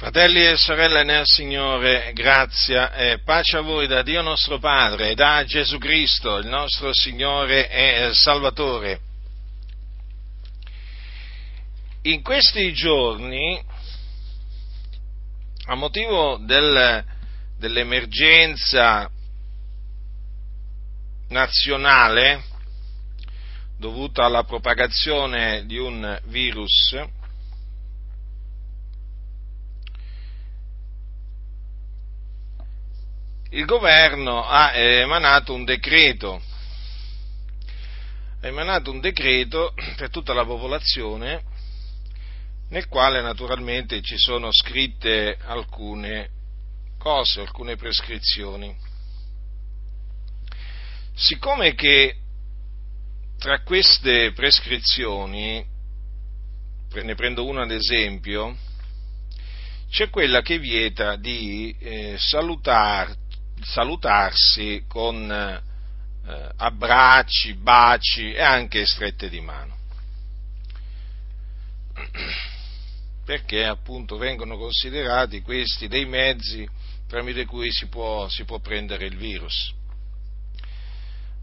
Fratelli e sorelle nel Signore, grazia e pace a voi da Dio nostro Padre e da Gesù Cristo, il nostro Signore e Salvatore. In questi giorni, a motivo dell'emergenza nazionale dovuta alla propagazione di un virus, il governo ha emanato un decreto per tutta la popolazione, nel quale naturalmente ci sono scritte alcune cose, alcune prescrizioni. Siccome che tra queste prescrizioni, ne prendo una ad esempio, c'è quella che vieta di salutarsi con abbracci, baci e anche strette di mano, perché appunto vengono considerati questi dei mezzi tramite cui si può prendere il virus.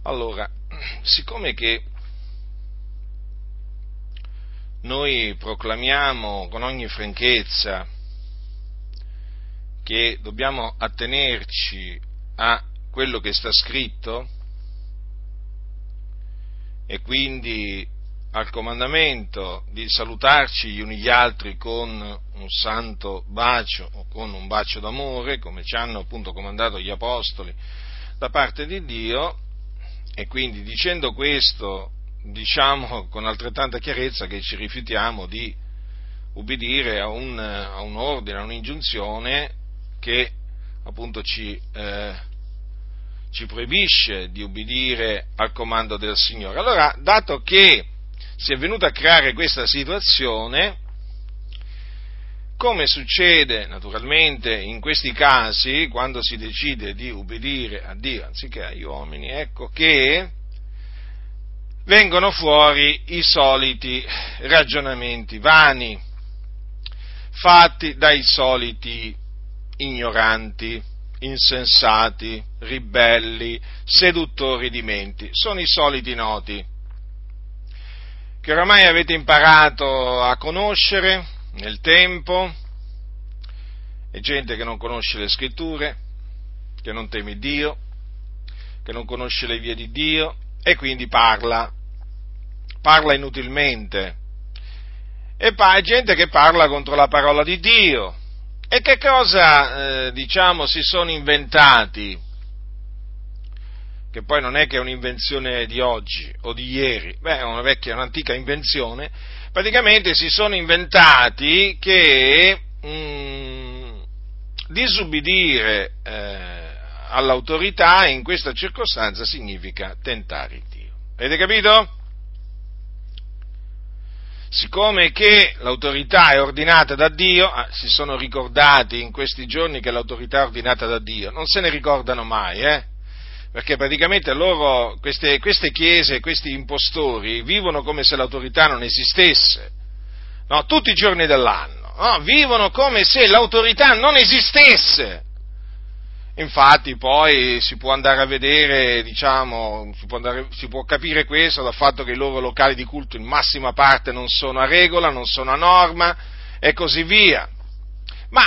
Allora, siccome che noi proclamiamo con ogni franchezza che dobbiamo attenerci a quello che sta scritto e quindi al comandamento di salutarci gli uni gli altri con un santo bacio o con un bacio d'amore, come ci hanno appunto comandato gli apostoli da parte di Dio, e quindi dicendo questo diciamo con altrettanta chiarezza che ci rifiutiamo di ubbidire a un ordine, a un'ingiunzione che appunto ci proibisce di ubbidire al comando del Signore. Allora, dato che si è venuta a creare questa situazione, come succede naturalmente in questi casi, quando si decide di ubbidire a Dio anziché agli uomini, ecco che vengono fuori i soliti ragionamenti vani, fatti dai soliti ignoranti, insensati, ribelli, seduttori di menti. Sono i soliti noti, che oramai avete imparato a conoscere nel tempo. È gente che non conosce le scritture, che non teme Dio, che non conosce le vie di Dio e quindi parla inutilmente, e è gente che parla contro la parola di Dio. E che cosa si sono inventati? Che poi non è che è un'invenzione di oggi o di ieri, è una vecchia, un'antica invenzione. Praticamente si sono inventati che disubbidire all'autorità in questa circostanza significa tentare il Dio. Avete capito? Siccome che l'autorità è ordinata da Dio, si sono ricordati in questi giorni che l'autorità è ordinata da Dio, non se ne ricordano mai, perché praticamente loro, queste chiese, questi impostori, vivono come se l'autorità non esistesse, no? Tutti i giorni dell'anno, no? Vivono come se l'autorità non esistesse. Infatti poi si può andare a vedere, si può capire questo dal fatto che i loro locali di culto in massima parte non sono a regola, non sono a norma e così via. Ma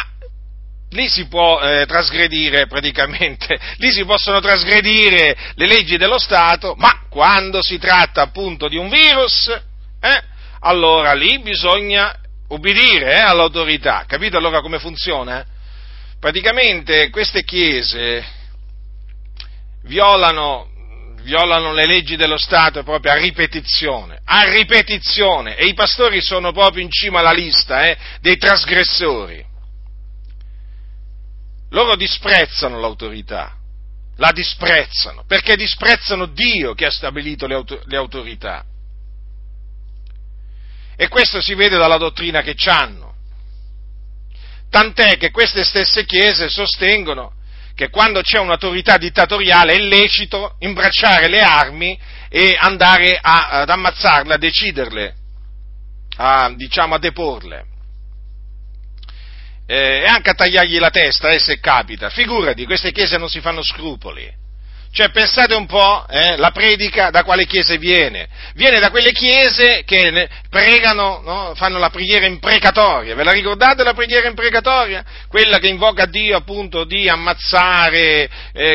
lì si può trasgredire praticamente, lì si possono trasgredire le leggi dello Stato, ma quando si tratta appunto di un virus, allora lì bisogna ubbidire all'autorità. Capite allora come funziona? Praticamente queste chiese violano le leggi dello Stato proprio a ripetizione, e i pastori sono proprio in cima alla lista dei trasgressori. Loro disprezzano l'autorità, la disprezzano, perché disprezzano Dio che ha stabilito le autorità. E questo si vede dalla dottrina che c'hanno. Tant'è che queste stesse chiese sostengono che quando c'è un'autorità dittatoriale è lecito imbracciare le armi e andare ad ammazzarle, a deciderle, a deporle. e anche a tagliargli la testa, se capita. Figurati, queste chiese non si fanno scrupoli. Cioè, pensate un po', la predica da quale chiese viene? Viene da quelle chiese che pregano, no? Fanno la preghiera imprecatoria. Ve la ricordate la preghiera imprecatoria? Quella che invoca Dio, appunto, di ammazzare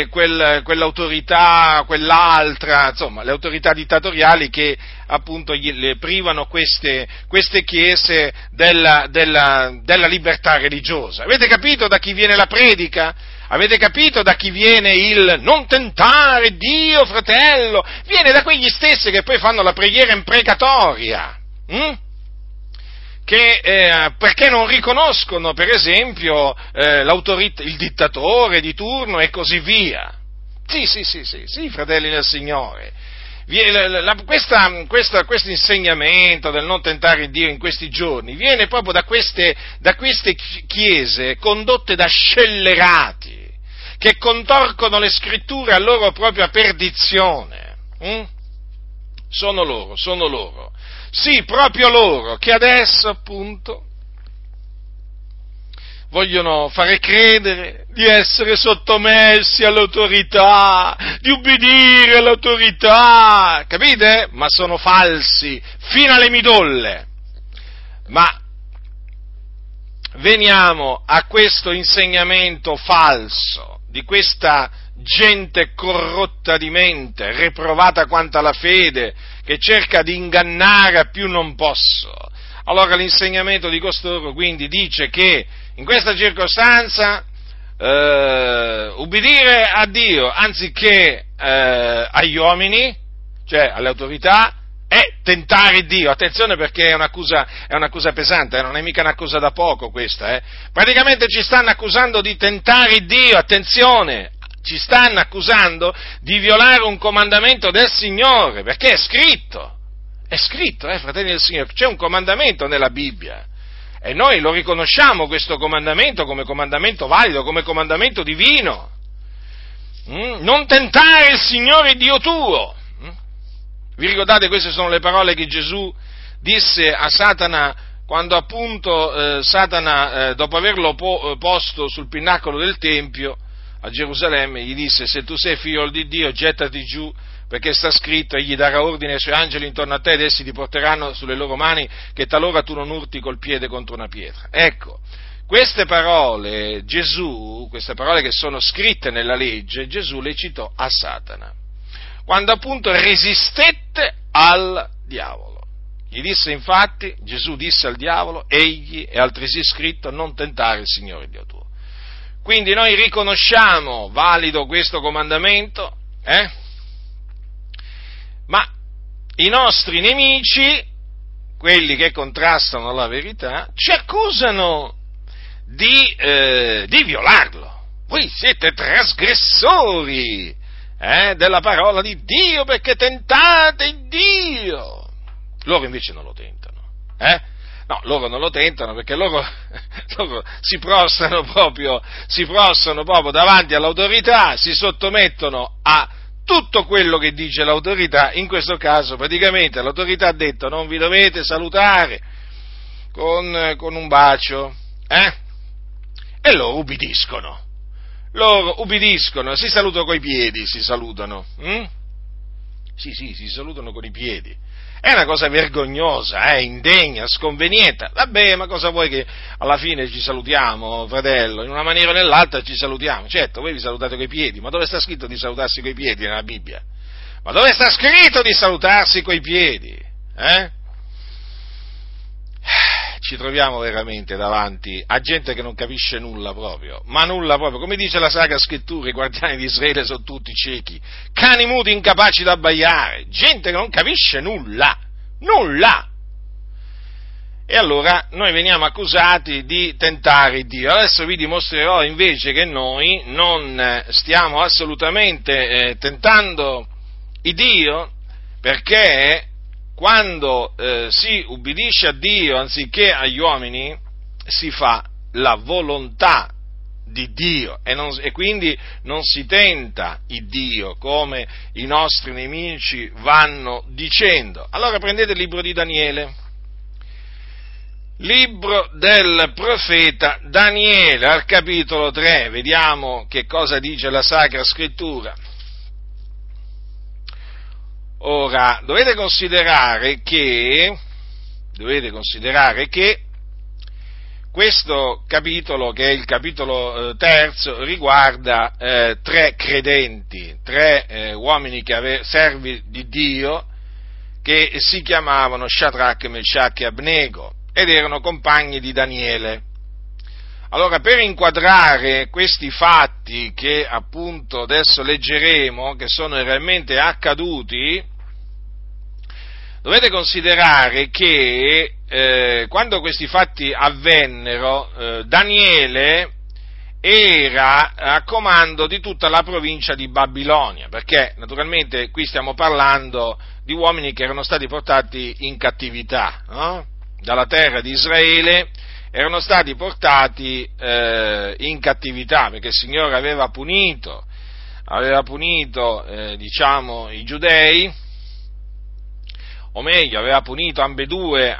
quell'autorità, quell'altra, insomma, le autorità dittatoriali che, appunto, le privano queste chiese della libertà religiosa. Avete capito da chi viene la predica? Avete capito da chi viene il non tentare Dio, fratello? Viene da quegli stessi che poi fanno la preghiera imprecatoria, perché non riconoscono, per esempio, l'autorità, il dittatore di turno e così via. Sì, fratelli del Signore. Questo insegnamento del non tentare Dio in questi giorni viene proprio da queste chiese condotte da scellerati che contorcono le scritture a loro propria perdizione. Sono loro, sì, proprio loro che adesso, appunto, vogliono fare credere di essere sottomessi all'autorità, di ubbidire all'autorità, capite? Ma sono falsi fino alle midolle. Ma veniamo a questo insegnamento falso di questa gente corrotta di mente, reprovata quanto alla fede, che cerca di ingannare a più non posso. Allora l'insegnamento di costoro quindi dice che in questa circostanza ubbidire a Dio anziché agli uomini, cioè alle autorità, è tentare Dio. Attenzione, perché è un'accusa pesante, non è mica un'accusa da poco questa. Praticamente ci stanno accusando di tentare Dio, attenzione, ci stanno accusando di violare un comandamento del Signore, perché è scritto. È scritto, fratelli del Signore, c'è un comandamento nella Bibbia e noi lo riconosciamo questo comandamento come comandamento valido, come comandamento divino. Non tentare il Signore Dio tuo. Vi ricordate, queste sono le parole che Gesù disse a Satana quando, appunto, Satana, dopo averlo posto sul pinnacolo del Tempio a Gerusalemme, gli disse: se tu sei figlio di Dio, gettati giù, perché sta scritto: egli darà ordine ai suoi angeli intorno a te ed essi ti porteranno sulle loro mani, che talora tu non urti col piede contro una pietra. Ecco, queste parole Gesù, queste parole che sono scritte nella legge, Gesù le citò a Satana quando, appunto, resistette al diavolo. Gli disse, infatti, Gesù disse al diavolo: egli è altresì scritto, non tentare il Signore Dio tuo. Quindi noi riconosciamo valido questo comandamento, ma i nostri nemici, quelli che contrastano la verità, ci accusano di violarlo. Voi siete trasgressori della parola di Dio, perché tentate Dio. Loro invece non lo tentano. No, loro non lo tentano perché loro si prostrano proprio davanti all'autorità, si sottomettono a tutto quello che dice l'autorità. In questo caso, praticamente, l'autorità ha detto: non vi dovete salutare con un bacio, e loro ubbidiscono, si salutano coi piedi, si salutano, sì, si salutano con i piedi. È una cosa vergognosa, indegna, sconveniente. Vabbè, ma cosa vuoi che alla fine ci salutiamo, fratello? In una maniera o nell'altra ci salutiamo. Certo, voi vi salutate coi piedi, ma dove sta scritto di salutarsi coi piedi nella Bibbia? Ma dove sta scritto di salutarsi coi piedi? Ci troviamo veramente davanti a gente che non capisce nulla proprio, ma nulla proprio. Come dice la Sacra Scrittura, i guardiani di Israele sono tutti ciechi, cani muti incapaci da abbaiare, gente che non capisce nulla. E allora noi veniamo accusati di tentare Dio. Adesso vi dimostrerò invece che noi non stiamo assolutamente tentando il Dio, perché quando si ubbidisce a Dio anziché agli uomini, si fa la volontà di Dio e quindi non si tenta il Dio come i nostri nemici vanno dicendo. Allora prendete il libro di Daniele, Libro del profeta Daniele, al capitolo 3, vediamo che cosa dice la Sacra Scrittura. Ora, dovete considerare che questo capitolo, che è il capitolo terzo, riguarda tre credenti, tre uomini servi di Dio, che si chiamavano Shadrach, Meshach e Abnego, ed erano compagni di Daniele. Allora, per inquadrare questi fatti che appunto adesso leggeremo, che sono realmente accaduti, dovete considerare che quando questi fatti avvennero, Daniele era a comando di tutta la provincia di Babilonia, perché naturalmente qui stiamo parlando di uomini che erano stati portati in cattività, no? Dalla terra di Israele erano stati portati in cattività, perché il Signore aveva punito i giudei, o meglio, aveva punito ambedue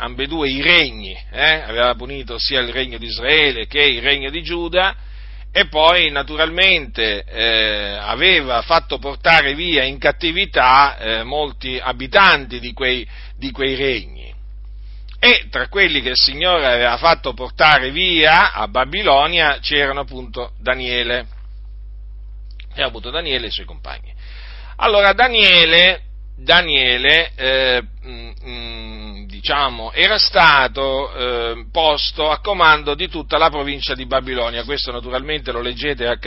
i regni, aveva punito sia il regno di Israele che il regno di Giuda, e poi naturalmente aveva fatto portare via in cattività molti abitanti di quei regni. E tra quelli che il Signore aveva fatto portare via a Babilonia c'erano appunto Daniele, e ha avuto Daniele e i suoi compagni. Allora Daniele era stato posto a comando di tutta la provincia di Babilonia. Questo naturalmente lo leggete al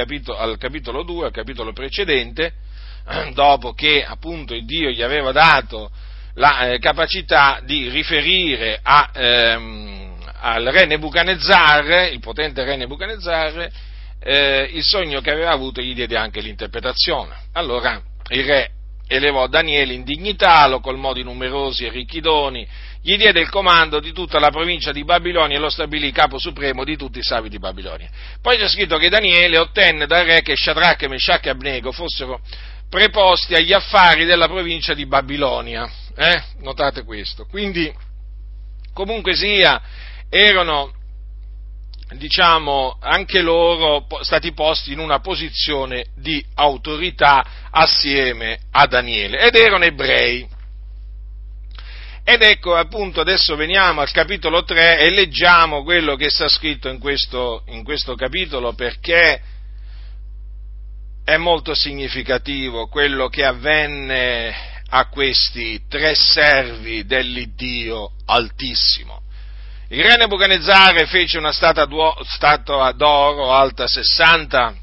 capitolo 2, al capitolo precedente, dopo che appunto il Dio gli aveva dato la capacità di riferire al re Nebucadnetsar, il potente re Nebucadnetsar, il sogno che aveva avuto, gli diede anche l'interpretazione. Allora il re elevò Daniele in dignità, lo colmò di numerosi e ricchi doni, gli diede il comando di tutta la provincia di Babilonia e lo stabilì capo supremo di tutti i savi di Babilonia. Poi c'è scritto che Daniele ottenne dal re che Shadrach, Meshach e Abnego fossero preposti agli affari della provincia di Babilonia. Notate questo. Quindi, comunque sia, erano, anche loro stati posti in una posizione di autorità assieme a Daniele, ed erano ebrei. Ed ecco, appunto, adesso veniamo al capitolo 3 e leggiamo quello che sta scritto in questo capitolo, perché è molto significativo quello che avvenne a questi tre servi dell'Iddio Altissimo. Il re Nebucadnetsar fece una statua d'oro alta 60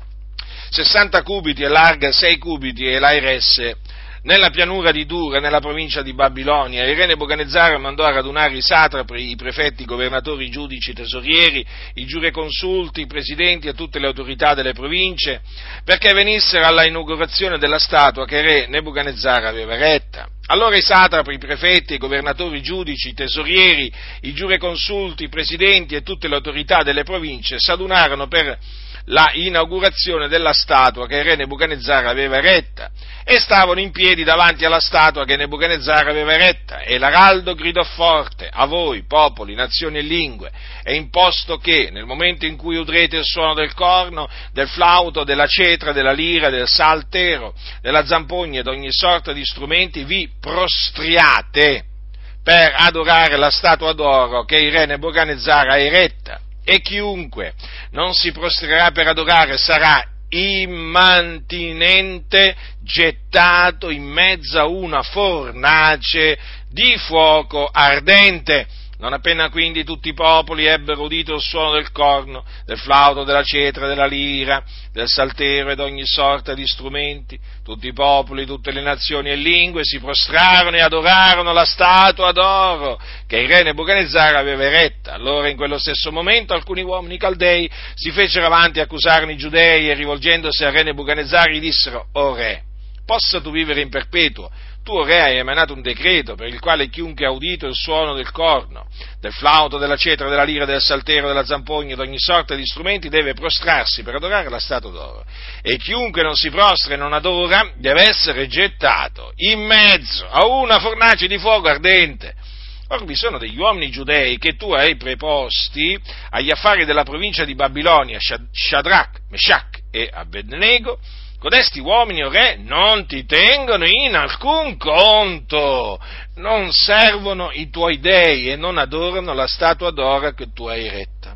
cubiti e larga 6 cubiti e la eresse nella pianura di Dura, nella provincia di Babilonia. Il re Nebucadnetsar mandò a radunare i satrapi, i prefetti, i governatori, i giudici, i tesorieri, i giureconsulti, i presidenti e tutte le autorità delle province, perché venissero alla inaugurazione della statua che il re Nebucadnetsar aveva eretta. Allora i satrapi, i prefetti, i governatori, i giudici, i tesorieri, i giureconsulti, i presidenti e tutte le autorità delle province s'adunarono per la inaugurazione della statua che il re Nebucadnetsar aveva eretta, e stavano in piedi davanti alla statua che Nebucadnetsar aveva eretta, e l'araldo gridò forte: a voi, popoli, nazioni e lingue, è imposto che nel momento in cui udrete il suono del corno, del flauto, della cetra, della lira, del saltero, della zampogna e di ogni sorta di strumenti, vi prostriate per adorare la statua d'oro che il re Nebucadnetsar ha eretta. E chiunque non si prostrerà per adorare sarà immantinente gettato in mezzo a una fornace di fuoco ardente. Non appena quindi tutti i popoli ebbero udito il suono del corno, del flauto, della cetra, della lira, del saltero ed ogni sorta di strumenti, tutti i popoli, tutte le nazioni e lingue si prostrarono e adorarono la statua d'oro che il re Nebucadnetsar aveva eretta. Allora in quello stesso momento alcuni uomini caldei si fecero avanti e accusarono i giudei, e rivolgendosi al re Nebucadnetsar gli dissero: o re, possa tu vivere in perpetuo. Tu, re, hai emanato un decreto per il quale chiunque ha udito il suono del corno, del flauto, della cetra, della lira, del saltero, della zampogna e di ogni sorta di strumenti deve prostrarsi per adorare la statua d'oro. E chiunque non si prostra e non adora deve essere gettato in mezzo a una fornace di fuoco ardente. Or vi sono degli uomini giudei che tu hai preposti agli affari della provincia di Babilonia, Shadrach, Meshach e Abednego. Codesti uomini, o re, non ti tengono in alcun conto, non servono i tuoi dei e non adorano la statua d'oro che tu hai eretta.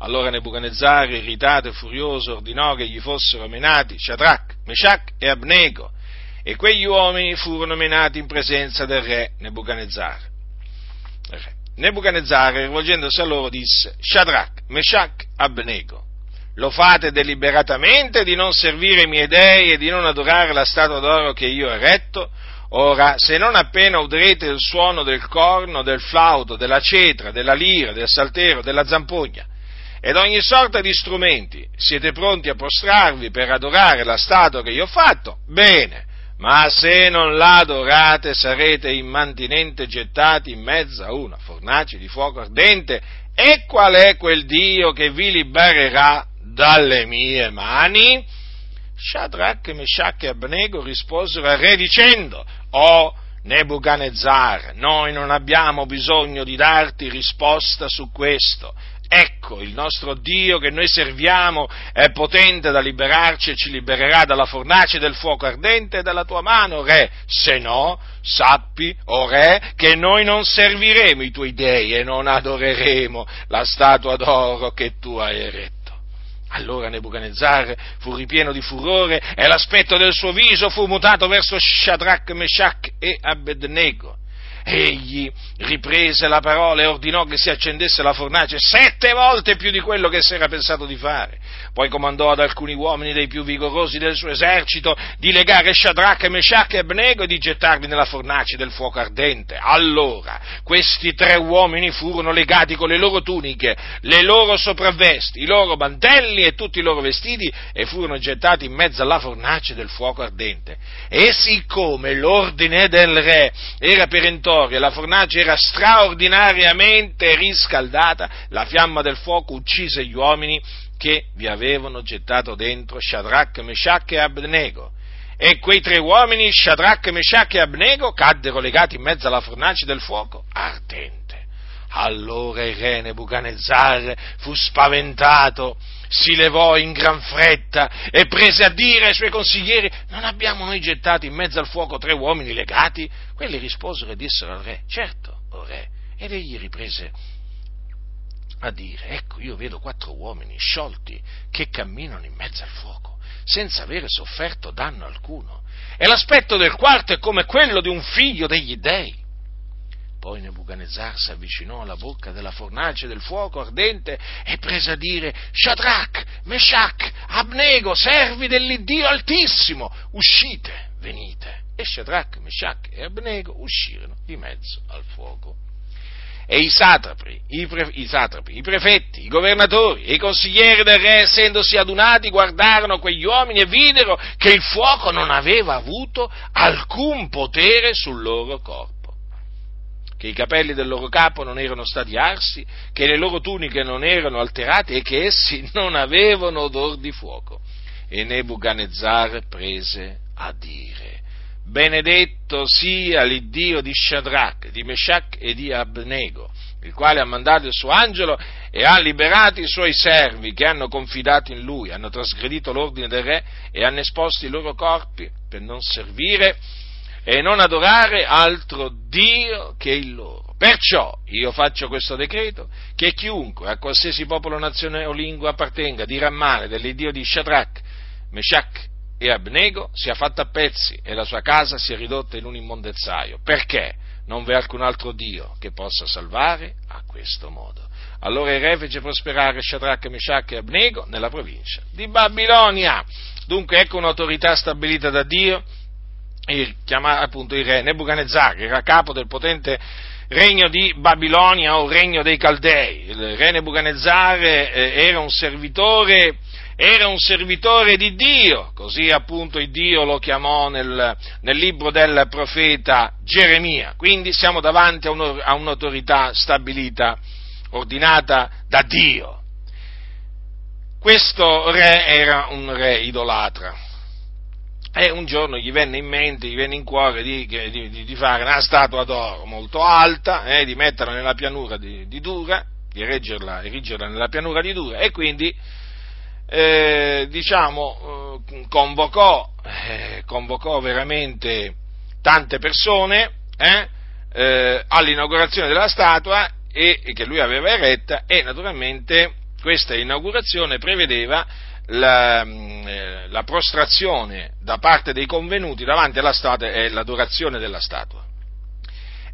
Allora Nebucadnetsar, irritato e furioso, ordinò che gli fossero menati Shadrach, Meshach e Abnego, e quegli uomini furono menati in presenza del re Nebucadnetsar. Il re Nebucadnetsar, rivolgendosi a loro, disse: Shadrach, Meshach, Abnego, lo fate deliberatamente di non servire i miei dei e di non adorare la statua d'oro che io ho eretto? Ora, se non appena udrete il suono del corno, del flauto, della cetra, della lira, del saltero, della zampogna ed ogni sorta di strumenti, siete pronti a prostrarvi per adorare la statua che io ho fatto? Bene, ma se non la adorate sarete immantinente gettati in mezzo a una fornace di fuoco ardente, e qual è quel Dio che vi libererà dalle mie mani? Shadrach, Meshach e Abnego risposero al re dicendo: O Nebucadnetsar, noi non abbiamo bisogno di darti risposta su questo. Ecco, il nostro Dio che noi serviamo è potente da liberarci e ci libererà dalla fornace del fuoco ardente e dalla tua mano, re. Se no, sappi, o re, che noi non serviremo i tuoi dei e non adoreremo la statua d'oro che tu hai eretto. Allora Nebucadnetsar fu ripieno di furore e l'aspetto del suo viso fu mutato verso Shadrach, Meshach e Abednego. Egli riprese la parola e ordinò che si accendesse la fornace 7 volte più di quello che si era pensato di fare. Poi comandò ad alcuni uomini dei più vigorosi del suo esercito di legare Shadrach, Meshach e Abnego e di gettarli nella fornace del fuoco ardente. Allora questi 3 uomini furono legati con le loro tuniche, le loro sopravvesti, i loro mantelli e tutti i loro vestiti e furono gettati in mezzo alla fornace del fuoco ardente. E siccome l'ordine del re era perentorio, la fornace era straordinariamente riscaldata, la fiamma del fuoco uccise gli uomini che vi avevano gettato dentro Shadrach, Meshach e Abednego. E quei 3 uomini, Shadrach, Meshach e Abednego, caddero legati in mezzo alla fornace del fuoco ardente. Allora il re Nebucadnetsar fu spaventato, si levò in gran fretta e prese a dire ai suoi consiglieri: non abbiamo noi gettati in mezzo al fuoco 3 uomini legati? Quelli risposero e dissero al re: certo, o re. Ed egli riprese a dire: ecco, io vedo 4 uomini sciolti che camminano in mezzo al fuoco, senza avere sofferto danno alcuno, e l'aspetto del quarto è come quello di un figlio degli dèi. Poi Nebucadnetsar si avvicinò alla bocca della fornace del fuoco ardente e prese a dire: Shadrach, Meshach, Abnego, servi dell'Iddio Altissimo, uscite, venite. E Shadrach, Meshach e Abnego uscirono di mezzo al fuoco. E i satrapi, i prefetti, i governatori e i consiglieri del re, essendosi adunati, guardarono quegli uomini e videro che il fuoco non aveva avuto alcun potere sul loro corpo, che i capelli del loro capo non erano stati arsi, che le loro tuniche non erano alterate e che essi non avevano odor di fuoco. E Nebucadnetsar prese a dire: benedetto sia l'Iddio di Shadrach, di Meshach e di Abnego, il quale ha mandato il suo angelo e ha liberato i suoi servi che hanno confidato in lui, hanno trasgredito l'ordine del re e hanno esposto i loro corpi per non servire e non adorare altro Dio che il loro. Perciò io faccio questo decreto, che chiunque a qualsiasi popolo, nazione o lingua appartenga dirà male dell'Iddio di Shadrach, Meshach e Abnego sia fatta a pezzi e la sua casa sia ridotta in un immondezzaio, perché non v'è alcun altro Dio che possa salvare a questo modo. Allora il re fece prosperare Shadrach, Meshach e Abnego nella provincia di Babilonia. Dunque ecco un'autorità stabilita da Dio. Chiamava appunto il re Nebucadnetsar, che era capo del potente regno di Babilonia o regno dei Caldei. Il re Nebucadnetsar era un servitore di Dio, così appunto il Dio lo chiamò nel libro del profeta Geremia. Quindi siamo davanti a un'autorità stabilita, ordinata da Dio. Questo re era un re idolatra. E un giorno gli venne in mente, gli venne in cuore di fare una statua d'oro molto alta, di metterla nella pianura di Dura, di erigerla nella pianura di Dura, e quindi convocò veramente tante persone all'inaugurazione della statua e che lui aveva eretta, e naturalmente questa inaugurazione prevedeva la prostrazione da parte dei convenuti davanti alla statua e l'adorazione della statua.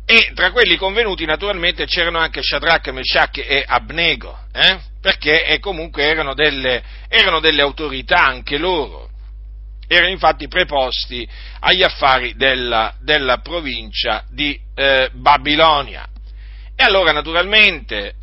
E tra quelli convenuti naturalmente c'erano anche Shadrach, Meshach e Abnego, perché comunque erano delle autorità anche loro, erano infatti preposti agli affari della provincia di Babilonia. E allora naturalmente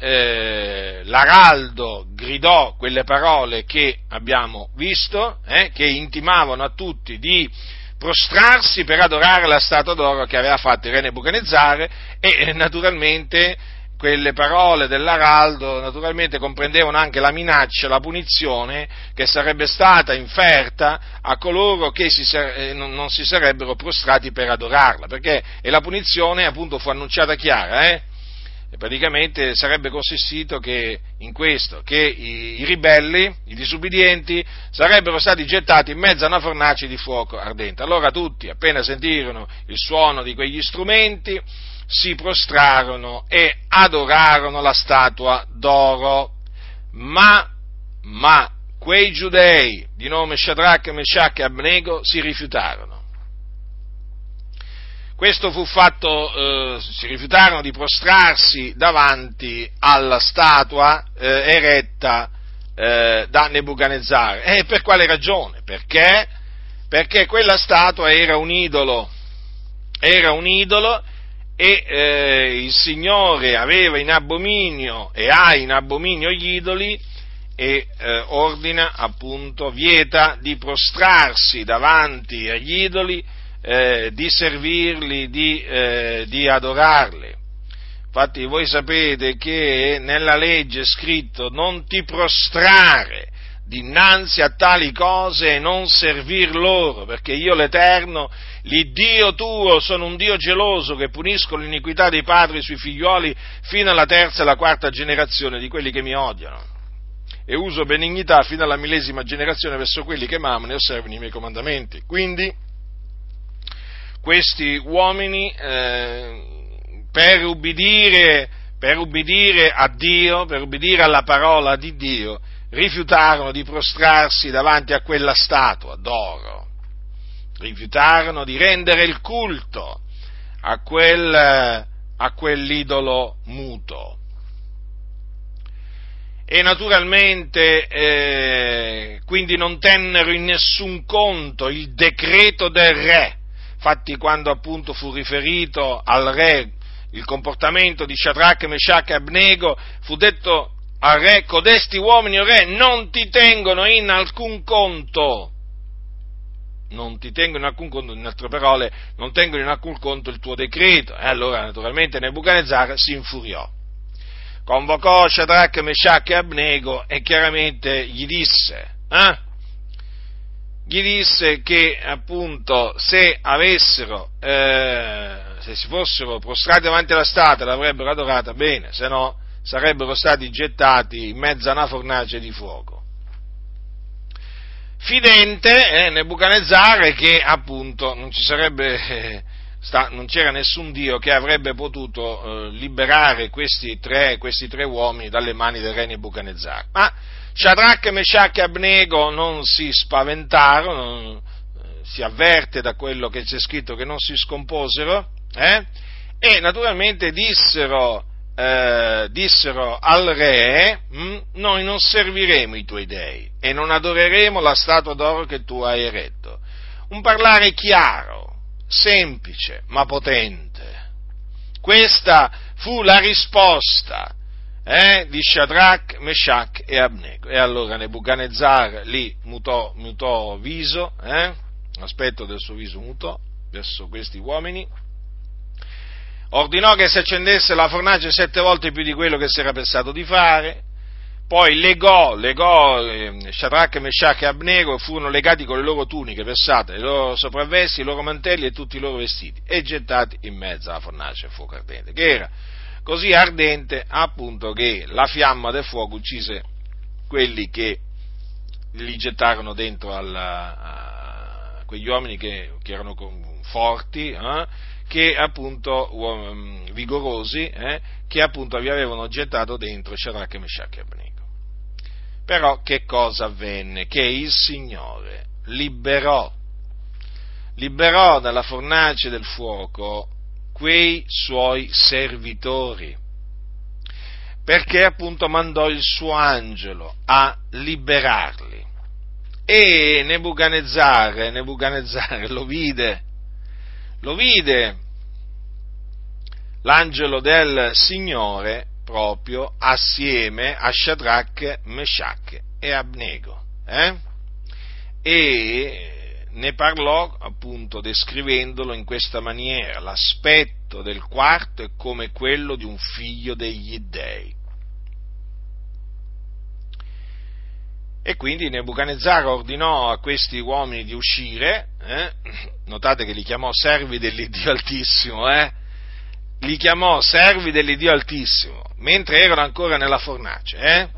l'araldo gridò quelle parole che abbiamo visto, che intimavano a tutti di prostrarsi per adorare la statua d'oro che aveva fatto il re Nebucadnetsar, e naturalmente quelle parole dell'araldo naturalmente comprendevano anche la minaccia, la punizione che sarebbe stata inferta a coloro che non si sarebbero prostrati per adorarla, perché e la punizione appunto fu annunciata chiara, E praticamente sarebbe consistito che i ribelli, i disubbidienti, sarebbero stati gettati in mezzo a una fornace di fuoco ardente. Allora tutti, appena sentirono il suono di quegli strumenti, si prostrarono e adorarono la statua d'oro. Ma quei giudei di nome Shadrach, Meshach e Abnego si rifiutarono. Questo fu fatto, si rifiutarono di prostrarsi davanti alla statua eretta da Nebucadnetsar. E per quale ragione? Perché quella statua era un idolo e il Signore aveva in abominio e ha in abominio gli idoli, e ordina, appunto, vieta di prostrarsi davanti agli idoli, di servirli, di adorarli. Infatti voi sapete che nella legge è scritto: non ti prostrare dinanzi a tali cose e non servir loro, perché io l'Eterno, l'Iddio tuo, sono un Dio geloso che punisco l'iniquità dei padri sui figlioli fino alla terza e alla quarta generazione di quelli che mi odiano, e uso benignità fino alla 1000ª generazione verso quelli che m'amano e osservano i miei comandamenti. Quindi questi uomini, per ubbidire a Dio, per ubbidire alla parola di Dio, rifiutarono di prostrarsi davanti a quella statua d'oro, rifiutarono di rendere il culto a quell'idolo muto. E naturalmente quindi non tennero in nessun conto il decreto del re. Infatti, quando appunto fu riferito al re il comportamento di Shadrach, Meshach e Abnego, fu detto al re: codesti uomini, o re, non ti tengono in alcun conto, in altre parole, non tengono in alcun conto il tuo decreto. E allora naturalmente Nebucadnetsar si infuriò, convocò Shadrach, Meshach e Abnego e chiaramente gli disse, che appunto se si fossero prostrati davanti alla statua l'avrebbero adorata bene, se no sarebbero stati gettati in mezzo a una fornace di fuoco. Fidente Nebucadnetsar che appunto non c'era nessun Dio che avrebbe potuto liberare questi tre uomini dalle mani del re Nebucadnetsar. Ma Shadrach, Meshach e Abnego non si spaventarono, si avverte da quello che c'è scritto che non si scomposero, e naturalmente dissero al re: noi non serviremo i tuoi dei e non adoreremo la statua d'oro che tu hai eretto. Un parlare chiaro, semplice ma potente. Questa fu la risposta di Shadrach, Meshach e Abnego. E allora Nebucadnetsar lì mutò viso, l'aspetto del suo viso mutò verso questi uomini, ordinò che si accendesse la fornace 7 volte più di quello che si era pensato di fare, poi legò Shadrach, Meshach e Abnego, furono legati con le loro tuniche versate, le loro sopravvesti, i loro mantelli e tutti i loro vestiti, e gettati in mezzo alla fornace a fuoco ardente, che era così ardente appunto che la fiamma del fuoco uccise quelli che li gettarono dentro a quegli uomini che erano forti, che appunto vigorosi, che appunto vi avevano gettato dentro Shadrach, Meshach e Abnego. Però che cosa avvenne? Che il Signore liberò dalla fornace del fuoco quei suoi servitori, perché appunto mandò il suo angelo a liberarli. E Nebucadnetsar lo vide l'angelo del Signore proprio assieme a Shadrach, Meshach e Abnego, e ne parlò appunto descrivendolo in questa maniera: l'aspetto del quarto è come quello di un figlio degli dèi. E quindi Nebuchadnezzar ordinò a questi uomini di uscire, notate che li chiamò servi dell'Iddio Altissimo, mentre erano ancora nella fornace,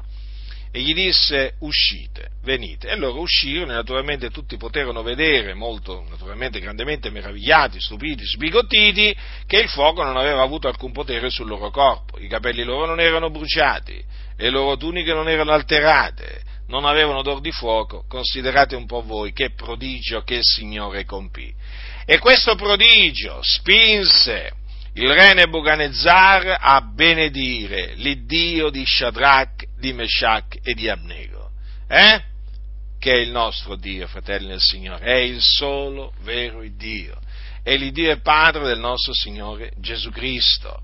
e gli disse: uscite, venite. E loro uscirono, e naturalmente tutti poterono vedere, molto, naturalmente, grandemente meravigliati, stupiti, sbigottiti, che il fuoco non aveva avuto alcun potere sul loro corpo, i capelli loro non erano bruciati, le loro tuniche non erano alterate, non avevano odor di fuoco. Considerate un po' voi che prodigio che il Signore compì. E questo prodigio spinse il re Nebuchadnezzar a benedire l'Iddio di Shadrach, di Meshach e di Abnego, che è il nostro Dio, fratelli del Signore, è il solo vero Dio, è l'Iddio e Padre del nostro Signore Gesù Cristo.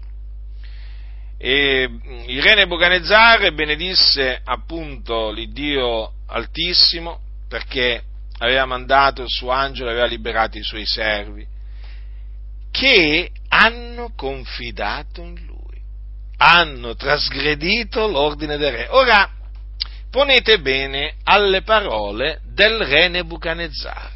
E il re Nebuchadnezzar benedisse appunto l'Iddio Altissimo, perché aveva mandato il suo angelo, aveva liberato i suoi servi, che hanno confidato in lui, hanno trasgredito l'ordine del re. Ora, ponete bene alle parole del re Nebuchadnezzar,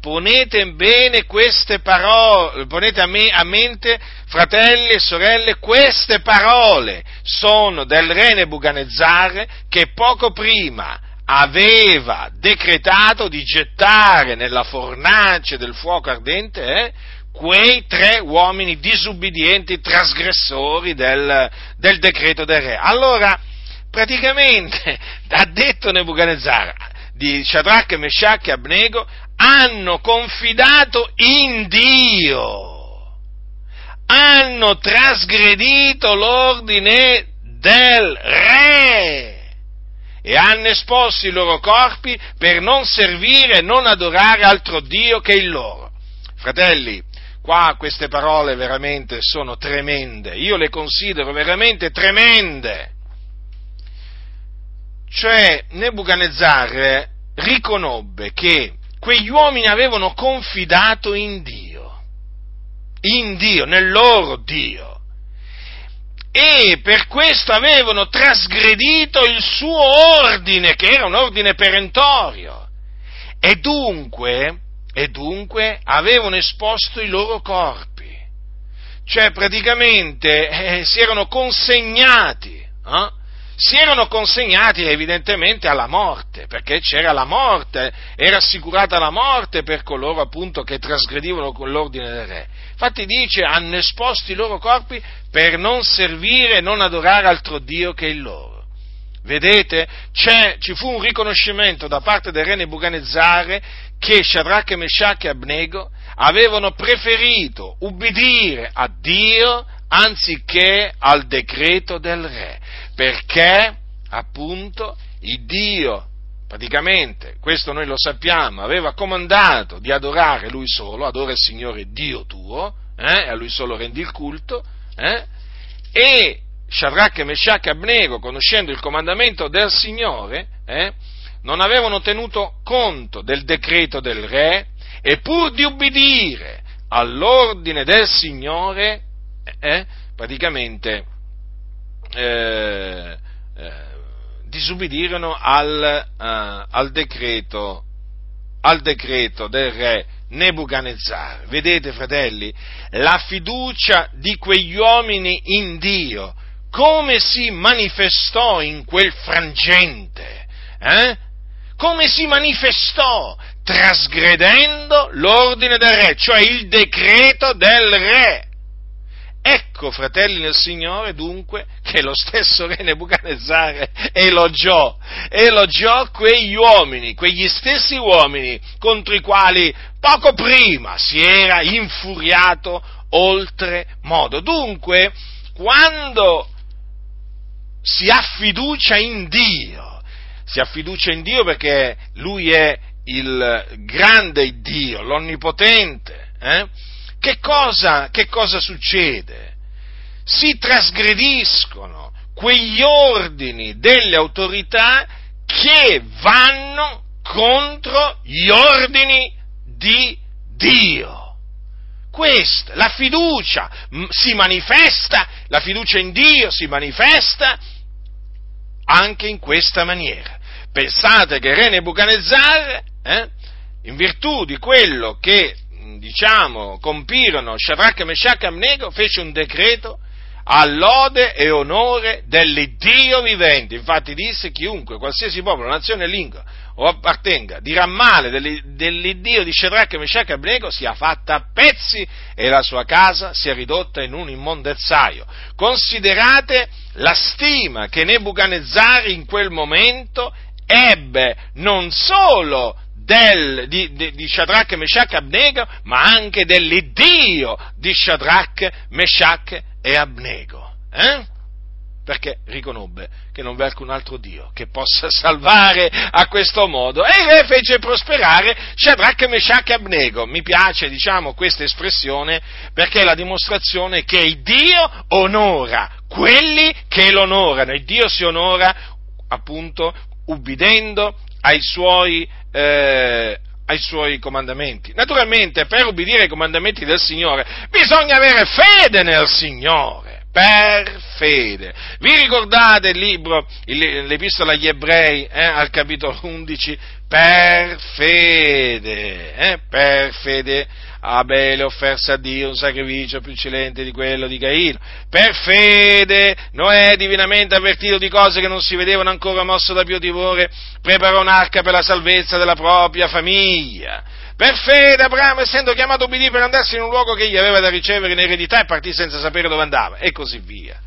ponete bene queste parole, ponete a mente, fratelli e sorelle, queste parole sono del re Nebuchadnezzar, che poco prima aveva decretato di gettare nella fornace del fuoco ardente, quei tre uomini disubbidienti, trasgressori del decreto del re. Allora, praticamente, ha detto Nebuchadnezzar, di Shadrach, Meshach e Abnego hanno confidato in Dio, hanno trasgredito l'ordine del re e hanno esposto i loro corpi per non servire e non adorare altro Dio che il loro. Fratelli, qua queste parole veramente sono tremende, io le considero veramente tremende. Cioè, Nebuchadnezzar riconobbe che quegli uomini avevano confidato in Dio, nel loro Dio, e per questo avevano trasgredito il suo ordine, che era un ordine perentorio, e dunque avevano esposto i loro corpi, cioè praticamente si erano consegnati evidentemente alla morte, perché c'era la morte, era assicurata la morte per coloro appunto che trasgredivano con l'ordine del re. Infatti dice: hanno esposto i loro corpi per non servire e non adorare altro Dio che il loro. Vedete, ci fu un riconoscimento da parte del re Nebuchadnezzar che Shadrach, Meshach e Abnego avevano preferito ubbidire a Dio anziché al decreto del re, perché appunto il Dio, praticamente, questo noi lo sappiamo, aveva comandato di adorare lui solo: adora il Signore Dio tuo, a lui solo rendi il culto, e Shadrach, Meshach e Abnego, conoscendo il comandamento del Signore, non avevano tenuto conto del decreto del re, e pur di ubbidire all'ordine del Signore, praticamente disubbidirono al decreto del re Nebucadnetsar. Vedete, fratelli, la fiducia di quegli uomini in Dio, come si manifestò in quel frangente, Come si manifestò? Trasgredendo l'ordine del re, cioè il decreto del re. Ecco, fratelli nel Signore, dunque, che lo stesso re Nebucadnetsar elogiò quegli uomini, quegli stessi uomini contro i quali poco prima si era infuriato oltre modo. Dunque, quando si ha fiducia in Dio, si ha fiducia in Dio perché Lui è il grande Dio, l'onnipotente, Che cosa succede? Si trasgrediscono quegli ordini delle autorità che vanno contro gli ordini di Dio. Questa, la fiducia si manifesta, la fiducia in Dio si manifesta anche in questa maniera. Pensate che re Nebucadnetsar, in virtù di quello che compirono Shadrach, Meshach e Abnego, fece un decreto all'ode e onore dell'Iddio vivente. Infatti disse: chiunque, qualsiasi popolo, nazione, lingua o appartenga, dirà male dell'Iddio di Shadrach, Meshach e Abnego, sia fatta a pezzi e la sua casa sia ridotta in un immondezzaio. Considerate la stima che Nebucadnetsar in quel momento ebbe non solo di Shadrach, Meshach e Abnego, ma anche dell'Iddio di Shadrach, Meshach e Abnego, perché riconobbe che non v'è alcun altro Dio che possa salvare a questo modo, e il re fece prosperare Shadrach, Meshach e Abnego. Mi piace, questa espressione, perché è la dimostrazione che il Dio onora quelli che lo onorano. Il Dio si onora, appunto, ubbidendo ai suoi comandamenti. Naturalmente, per ubbidire ai comandamenti del Signore bisogna avere fede nel Signore, per fede. Vi ricordate il libro, l'Epistola agli Ebrei, al capitolo 11? Per fede Abele offerse a Dio un sacrificio più eccellente di quello di Caino. Per fede Noè, divinamente avvertito di cose che non si vedevano ancora, mosso da più timore, preparò un'arca per la salvezza della propria famiglia. Per fede Abramo, essendo chiamato, obbedì per andarsi in un luogo che gli aveva da ricevere in eredità, e partì senza sapere dove andava, e così via.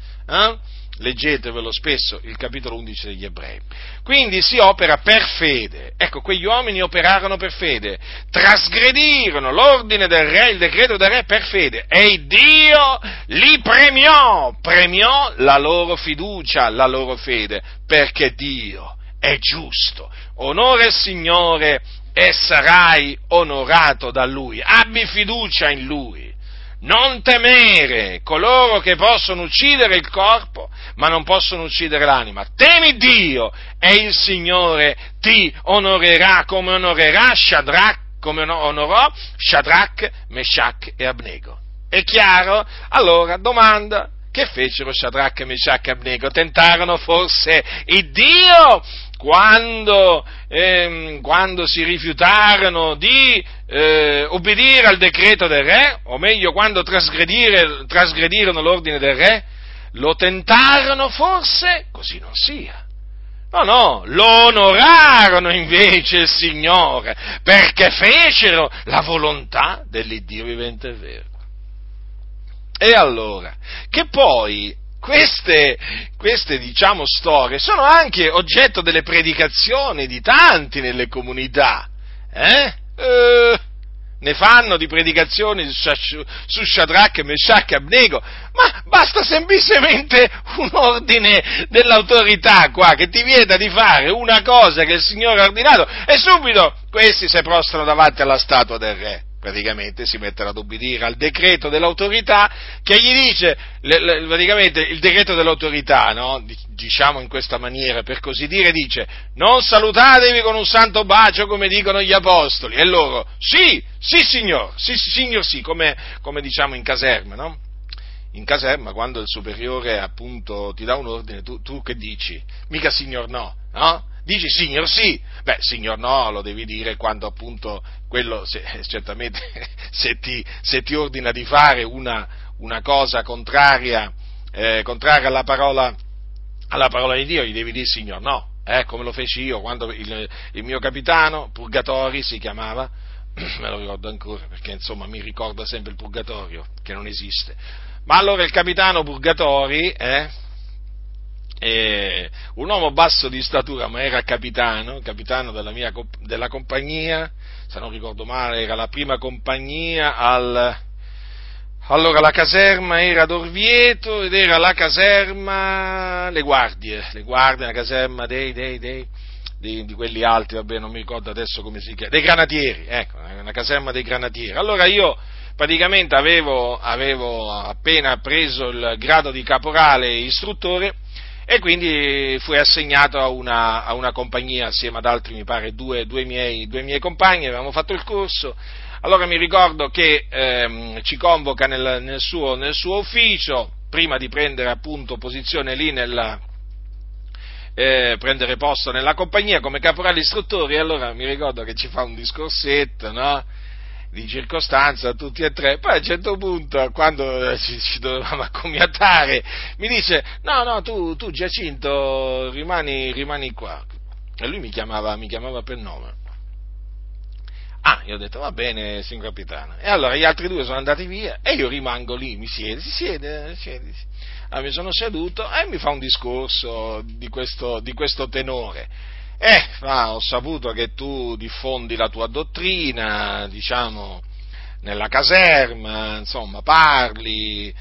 Leggetevelo spesso il capitolo 11 degli Ebrei. Quindi si opera per fede. Ecco, quegli uomini operarono per fede, trasgredirono l'ordine del re, il decreto del re, per fede, e Dio li premiò la loro fiducia, la loro fede, perché Dio è giusto. Onore al Signore e sarai onorato da Lui. Abbi fiducia in Lui. Non temere coloro che possono uccidere il corpo, ma non possono uccidere l'anima. Temi Dio, e il Signore ti onorerà come onorerà come onorò Shadrach, Meshach e Abnego. È chiaro? Allora, domanda: che fecero Shadrach, Meshach e Abnego? Tentarono forse il Dio quando si rifiutarono di obbedire al decreto del re, o meglio, quando trasgredirono l'ordine del re? Lo tentarono forse? Così non sia. No, lo onorarono invece il Signore, perché fecero la volontà dell'Iddio vivente e vero. E allora, che poi queste storie sono anche oggetto delle predicazioni di tanti nelle comunità, ne fanno di predicazioni su Shadrach, Meshach e Abnego, ma basta semplicemente un ordine dell'autorità qua che ti vieta di fare una cosa che il Signore ha ordinato, e subito questi si prostrano davanti alla statua del re. Praticamente si metterà ad obbedire al decreto dell'autorità che gli dice, praticamente il decreto dell'autorità, no? Diciamo in questa maniera, per così dire, dice: non salutatevi con un santo bacio come dicono gli apostoli, e loro: sì, signor, sì, come diciamo in caserma, no? in caserma, quando il superiore appunto ti dà un ordine, tu che dici? Mica signor no, no? Dici signor sì, beh signor no lo devi dire quando appunto quello, certamente se ti ordina di fare una cosa contraria alla parola di Dio, gli devi dire signor no, come lo feci io quando il mio capitano, Purgatori si chiamava, me lo ricordo ancora perché insomma mi ricorda sempre il Purgatorio che non esiste, ma allora il capitano Purgatori un uomo basso di statura, ma era capitano della compagnia, se non ricordo male era la prima compagnia allora la caserma era ad Orvieto ed era la caserma le guardie, la caserma di quelli alti, vabbè non mi ricordo adesso come si chiama, dei granatieri, ecco, una caserma dei granatieri. Allora io praticamente avevo appena preso il grado di caporale istruttore e quindi fui assegnato a una compagnia assieme ad altri, mi pare, due miei compagni, avevamo fatto il corso. Allora mi ricordo che ci convoca nel suo ufficio, prima di prendere appunto posizione lì prendere posto nella compagnia come caporale istruttore, e allora mi ricordo che ci fa un discorsetto, no? Di circostanza tutti e tre, poi a un certo punto quando ci dovevamo accomiatare mi dice no tu Giacinto rimani qua, e lui mi chiamava per nome. Io ho detto va bene signor capitano, e allora gli altri due sono andati via e io rimango lì, mi siede. Allora, mi sono seduto e mi fa un discorso di questo tenore. Ho saputo che tu diffondi la tua dottrina, diciamo, nella caserma, insomma, parli,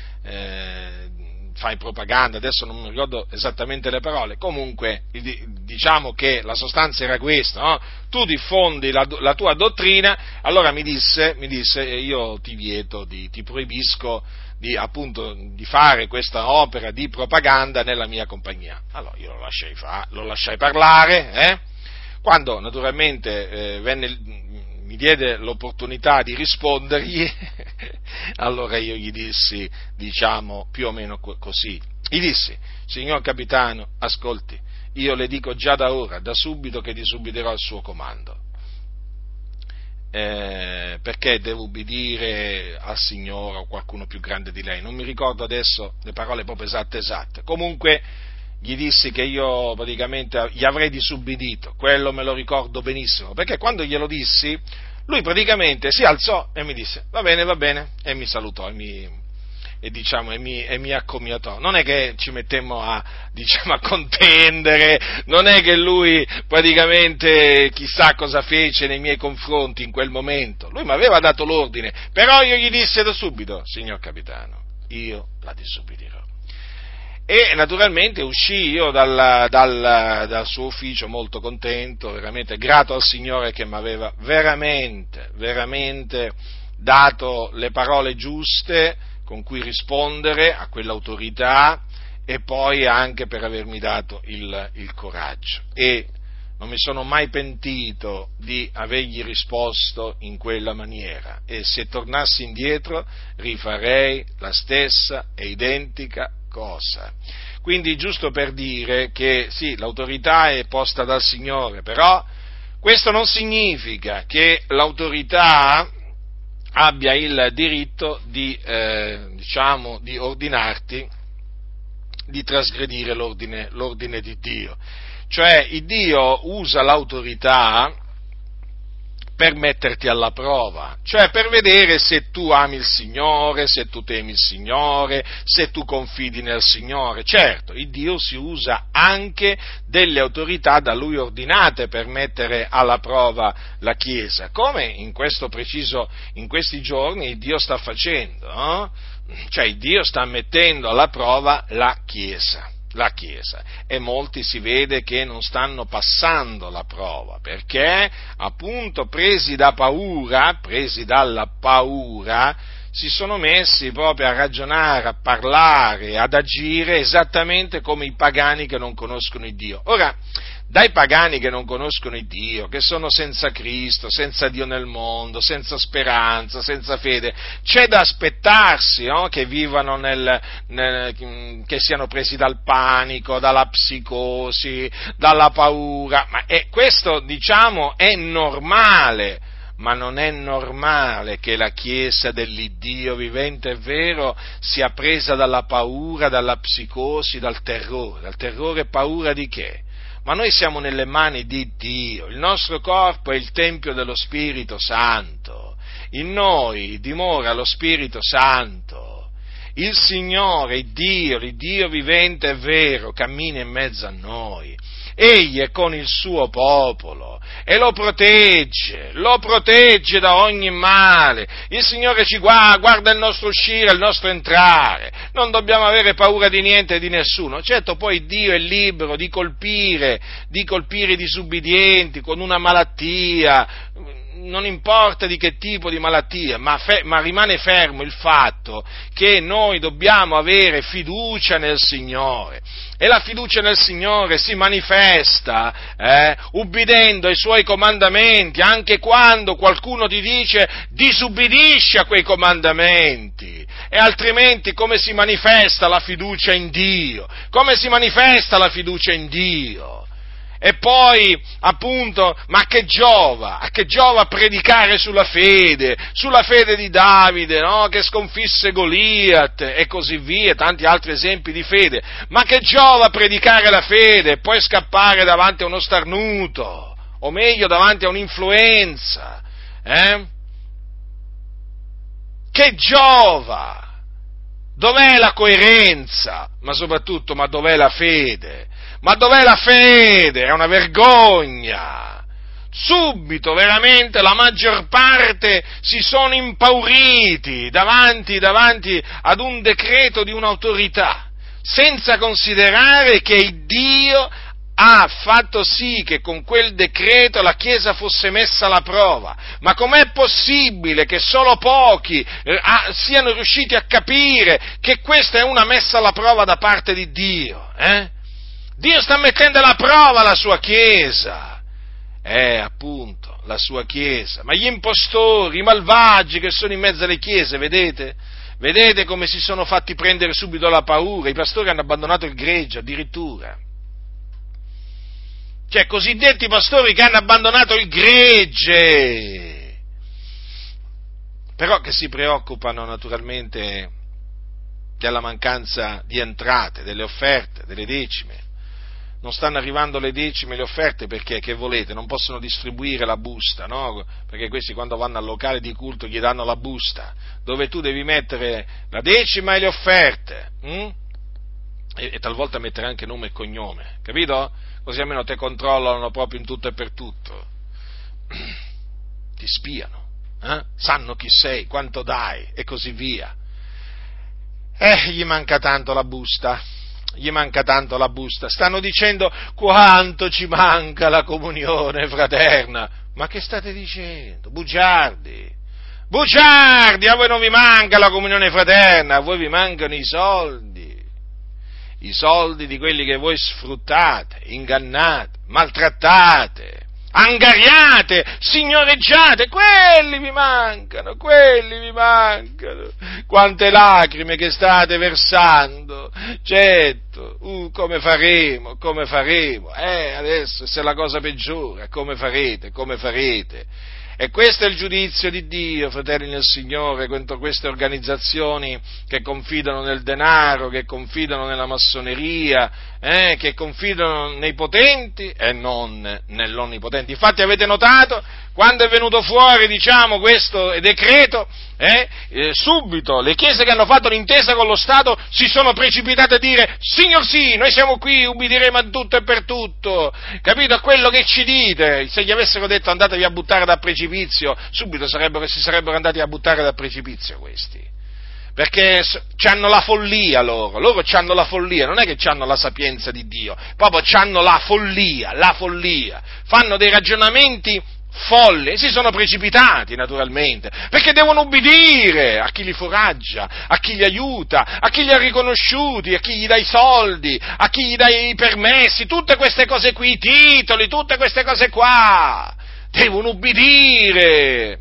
fai propaganda, adesso non mi ricordo esattamente le parole, comunque diciamo che la sostanza era questa, no? Tu diffondi la tua dottrina, allora mi disse io ti proibisco di fare questa opera di propaganda nella mia compagnia. Allora io lo lasciai parlare, quando naturalmente mi diede l'opportunità di rispondergli, allora io gli dissi, diciamo, più o meno così, gli dissi, signor capitano, ascolti, io le dico già da ora, da subito, che disubbidirò al suo comando, perché devo ubbidire al Signore o qualcuno più grande di lei, non mi ricordo adesso le parole proprio esatte, comunque gli dissi che io praticamente gli avrei disubbidito, quello me lo ricordo benissimo, perché quando glielo dissi lui praticamente si alzò e mi disse va bene, e mi salutò e mi accomiatò. Non è che ci mettemmo a contendere, non è che lui praticamente chissà cosa fece nei miei confronti in quel momento, lui mi aveva dato l'ordine, però io gli disse da subito, signor capitano, io la disubbidirò. E naturalmente uscii io dal suo ufficio molto contento, veramente grato al Signore che mi aveva veramente dato le parole giuste con cui rispondere a quell'autorità, e poi anche per avermi dato il coraggio, e non mi sono mai pentito di avergli risposto in quella maniera, e se tornassi indietro rifarei la stessa e identica cosa. Quindi giusto per dire che sì, l'autorità è posta dal Signore, però questo non significa che l'autorità abbia il diritto di ordinarti di trasgredire l'ordine di Dio. Cioè, il Dio usa l'autorità per metterti alla prova, cioè per vedere se tu ami il Signore, se tu temi il Signore, se tu confidi nel Signore. Certo, il Dio si usa anche delle autorità da Lui ordinate per mettere alla prova la Chiesa, come in questi giorni il Dio sta facendo, no? Cioè il Dio sta mettendo alla prova la Chiesa, e molti si vede che non stanno passando la prova, perché appunto presi dalla paura, si sono messi proprio a ragionare, a parlare, ad agire esattamente come i pagani che non conoscono il Dio. Ora, dai pagani che non conoscono il Dio, che sono senza Cristo, senza Dio nel mondo, senza speranza, senza fede. C'è da aspettarsi che vivano che siano presi dal panico, dalla psicosi, dalla paura, e questo, diciamo, è normale. Ma non è normale che la Chiesa dell'Iddio vivente e vero sia presa dalla paura, dalla psicosi, dal terrore e paura di che? Ma noi siamo nelle mani di Dio, il nostro corpo è il Tempio dello Spirito Santo, in noi dimora lo Spirito Santo, il Signore, l'Iddio vivente e vero, cammina in mezzo a noi. Egli è con il suo popolo e lo protegge da ogni male. Il Signore ci guarda il nostro uscire, il nostro entrare. Non dobbiamo avere paura di niente e di nessuno. Certo, poi Dio è libero di colpire i disubbidienti con una malattia, non importa di che tipo di malattia, ma rimane fermo il fatto che noi dobbiamo avere fiducia nel Signore. E la fiducia nel Signore si manifesta ubbidendo ai Suoi comandamenti, anche quando qualcuno ti dice disubbidisci a quei comandamenti. E altrimenti come si manifesta la fiducia in Dio? Come si manifesta la fiducia in Dio? E poi, appunto, ma che giova? A che giova predicare sulla fede di Davide, che sconfisse Goliat e così via, tanti altri esempi di fede. Ma che giova predicare la fede e poi scappare davanti a uno starnuto, o meglio davanti a un'influenza? Che giova? Dov'è la coerenza? Ma soprattutto, ma dov'è la fede? Ma dov'è la fede? È una vergogna! Subito, veramente, la maggior parte si sono impauriti davanti ad un decreto di un'autorità, senza considerare che il Dio ha fatto sì che con quel decreto la Chiesa fosse messa alla prova. Ma com'è possibile che solo pochi siano riusciti a capire che questa è una messa alla prova da parte di Dio? Dio sta mettendo alla prova la sua Chiesa, appunto, la sua Chiesa, ma gli impostori, i malvagi che sono in mezzo alle Chiese, vedete come si sono fatti prendere subito la paura, i pastori hanno abbandonato il gregge addirittura, cioè cosiddetti pastori che hanno abbandonato il gregge, però che si preoccupano naturalmente della mancanza di entrate, delle offerte, delle decime. Non stanno arrivando le decime e le offerte perché, che volete, non possono distribuire la busta, perché questi quando vanno al locale di culto gli danno la busta, dove tu devi mettere la decima e le offerte, e talvolta mettere anche nome e cognome, capito? Così almeno te controllano proprio in tutto e per tutto, ti spiano, sanno chi sei, quanto dai e così via. Gli manca tanto la busta, stanno dicendo quanto ci manca la comunione fraterna, ma che state dicendo? Bugiardi, a voi non vi manca la comunione fraterna, a voi vi mancano i soldi di quelli che voi sfruttate, ingannate, maltrattate, angariate, signoreggiate, quelli vi mancano, quante lacrime che state versando, certo, come faremo, adesso se è la cosa peggiore, come farete, e questo è il giudizio di Dio, fratelli nel Signore, contro queste organizzazioni che confidano nel denaro, che confidano nella massoneria, che confidano nei potenti e non nell'onnipotente. Infatti avete notato, quando è venuto fuori, questo decreto, subito le chiese che hanno fatto l'intesa con lo Stato si sono precipitate a dire, Signor sì, noi siamo qui, ubbidiremo a tutto e per tutto, capito? A quello che ci dite. Se gli avessero detto andatevi a buttare dal precipizio, subito si sarebbero andati a buttare dal precipizio questi. Perché c'hanno la follia loro c'hanno la follia, non è che c'hanno la sapienza di Dio, proprio c'hanno la follia, fanno dei ragionamenti folle, si sono precipitati naturalmente, perché devono ubbidire a chi li foraggia, a chi li aiuta, a chi li ha riconosciuti, a chi gli dà i soldi, a chi gli dà i permessi, tutte queste cose qui, i titoli, tutte queste cose qua, devono ubbidire,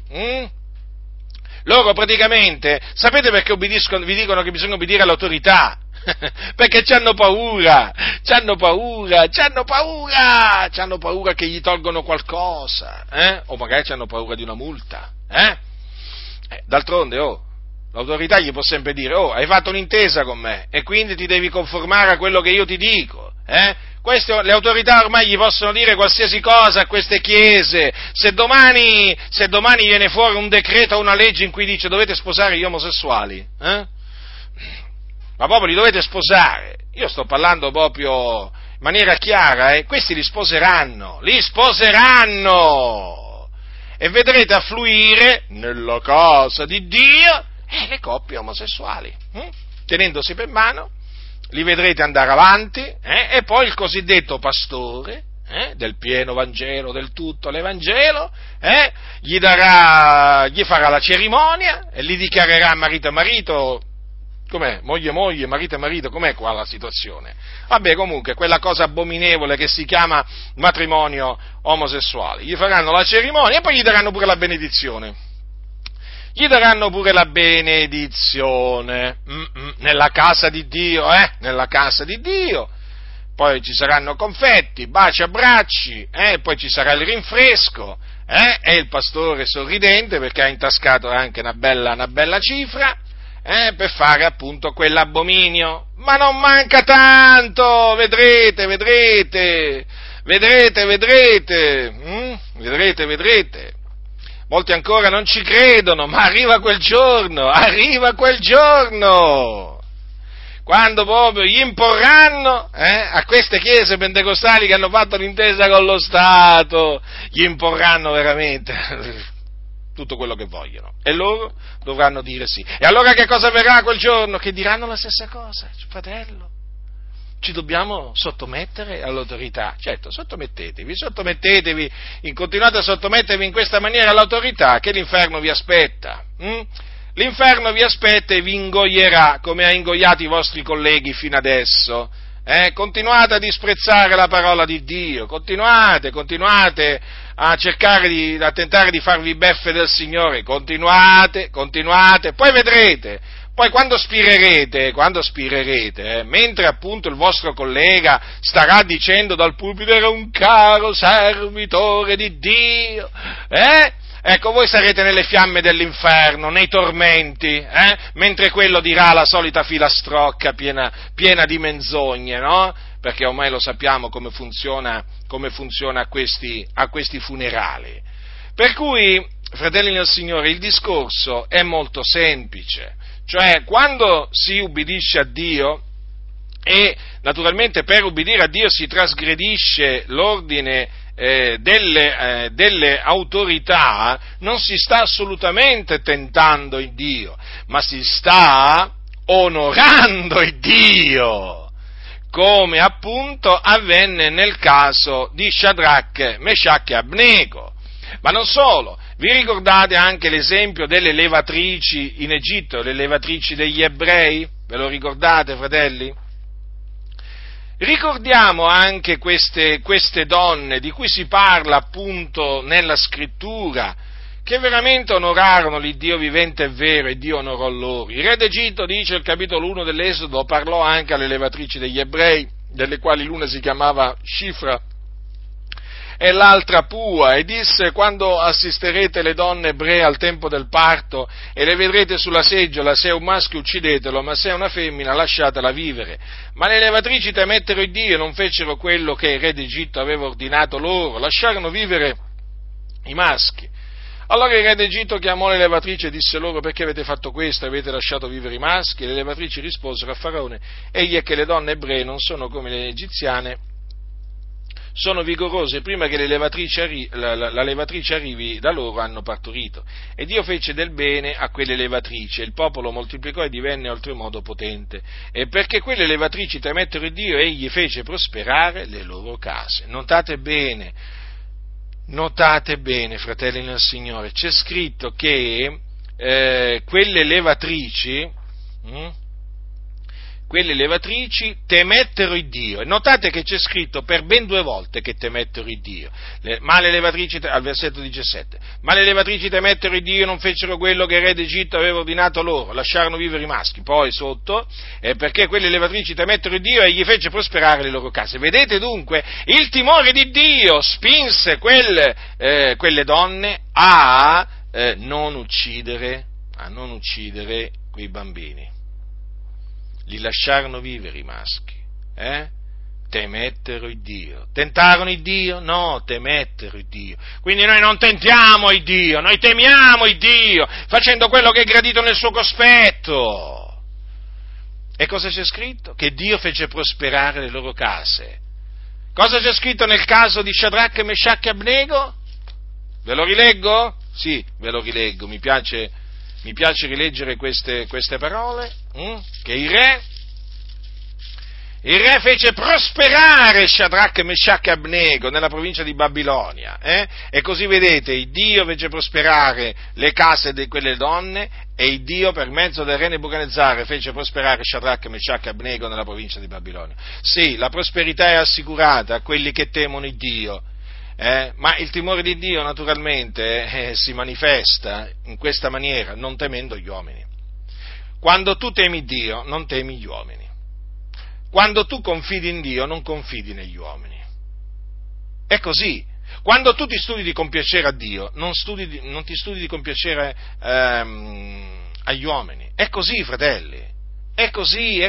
Loro praticamente, sapete perché obbediscono? Vi dicono che bisogna obbedire all'autorità, perché c'hanno paura che gli tolgono qualcosa, o magari c'hanno paura di una multa, D'altronde, l'autorità gli può sempre dire, hai fatto un'intesa con me, e quindi ti devi conformare a quello che io ti dico, Queste, le autorità ormai gli possono dire qualsiasi cosa a queste chiese. Se domani viene fuori un decreto o una legge in cui dice dovete sposare gli omosessuali, ma proprio li dovete sposare, io sto parlando proprio in maniera chiara, questi li sposeranno e vedrete affluire nella casa di Dio le coppie omosessuali, tenendosi per mano. Li vedrete andare avanti, e poi il cosiddetto pastore, del pieno Vangelo, del tutto l'Evangelo, gli farà la cerimonia e li dichiarerà marito e marito, com'è? Moglie e moglie, marito e marito, com'è qua la situazione? Vabbè, comunque, quella cosa abominevole che si chiama matrimonio omosessuale. Gli faranno la cerimonia e poi gli daranno pure la benedizione, nella casa di Dio, poi ci saranno confetti, baci, abbracci, poi ci sarà il rinfresco, e il pastore sorridente perché ha intascato anche una bella cifra, per fare appunto quell'abominio, ma non manca tanto, vedrete. Molti ancora non ci credono, ma arriva quel giorno, quando proprio gli imporranno, a queste chiese pentecostali che hanno fatto l'intesa con lo Stato, gli imporranno veramente tutto quello che vogliono, e loro dovranno dire sì. E allora che cosa avverrà quel giorno? Che diranno la stessa cosa, fratello. Ci dobbiamo sottomettere all'autorità, certo, sottomettetevi, continuate a sottomettervi in questa maniera all'autorità, che l'inferno vi aspetta, l'inferno vi aspetta e vi ingoierà, come ha ingoiato i vostri colleghi fino adesso, continuate a disprezzare la parola di Dio, continuate a cercare a tentare di farvi beffe del Signore, continuate, poi vedrete. Poi quando spirerete, mentre appunto il vostro collega starà dicendo dal pulpito era un caro servitore di Dio, ecco, voi sarete nelle fiamme dell'inferno, nei tormenti, mentre quello dirà la solita filastrocca piena di menzogne, no? Perché ormai lo sappiamo come funziona a questi funerali. Per cui, fratelli del Signore, il discorso è molto semplice. Cioè, quando si ubbidisce a Dio, e naturalmente per ubbidire a Dio si trasgredisce l'ordine delle autorità, non si sta assolutamente tentando il Dio, ma si sta onorando il Dio, come appunto avvenne nel caso di Shadrach, Meshach e Abnego. Ma non solo. Vi ricordate anche l'esempio delle levatrici in Egitto, le levatrici degli ebrei? Ve lo ricordate, fratelli? Ricordiamo anche queste donne di cui si parla appunto nella Scrittura, che veramente onorarono l'Iddio vivente e vero, e Dio onorò loro. Il re d'Egitto, dice il capitolo 1 dell'Esodo, parlò anche alle levatrici degli ebrei, delle quali l'una si chiamava Shifra e l'altra Pua, e disse: quando assisterete le donne ebree al tempo del parto e le vedrete sulla seggiola, se è un maschio uccidetelo, ma se è una femmina lasciatela vivere. Ma le levatrici temettero il Dio e non fecero quello che il re d'Egitto aveva ordinato loro, lasciarono vivere i maschi. Allora il re d'Egitto chiamò le levatrici e disse loro: perché avete fatto questo? Avete lasciato vivere i maschi? E le levatrici risposero a Faraone: egli è che le donne ebree non sono come le egiziane, sono vigorose, prima che la levatrice arrivi da loro hanno partorito. E Dio fece del bene a quelle levatrici, il popolo moltiplicò e divenne oltremodo potente. E perché quelle levatrici temettero Dio, egli fece prosperare le loro case. Notate bene, Notate bene, fratelli nel Signore, c'è scritto che quelle levatrici temettero Iddio. Notate che c'è scritto per ben due volte che temettero Iddio. Al versetto 17. Ma le levatrici temettero Iddio e non fecero quello che il re d'Egitto aveva ordinato loro, lasciarono vivere i maschi. Poi sotto, perché quelle levatrici temettero Iddio e gli fece prosperare le loro case. Vedete dunque, il timore di Dio spinse quelle donne a non uccidere quei bambini. Li lasciarono vivere i maschi, Temettero Iddio. Tentarono Iddio? No, temettero Iddio. Quindi noi non tentiamo Iddio, noi temiamo Iddio, facendo quello che è gradito nel suo cospetto. E cosa c'è scritto? Che Dio fece prosperare le loro case. Cosa c'è scritto nel caso di Shadrach, Meshach e Abnego? Ve lo rileggo? Sì, ve lo rileggo, mi piace rileggere queste parole, che il re fece prosperare Shadrach, Meshach e Abnego nella provincia di Babilonia, e così vedete, il Dio fece prosperare le case di quelle donne e il Dio per mezzo del re Nebucadnetsar fece prosperare Shadrach, Meshach e Abnego nella provincia di Babilonia. Sì, la prosperità è assicurata a quelli che temono il Dio. Ma il timore di Dio naturalmente si manifesta in questa maniera, non temendo gli uomini. Quando tu temi Dio, non temi gli uomini. Quando tu confidi in Dio, non confidi negli uomini. È così. Quando tu ti studi di compiacere a Dio, non ti studi di compiacere agli uomini. È così, fratelli. È così.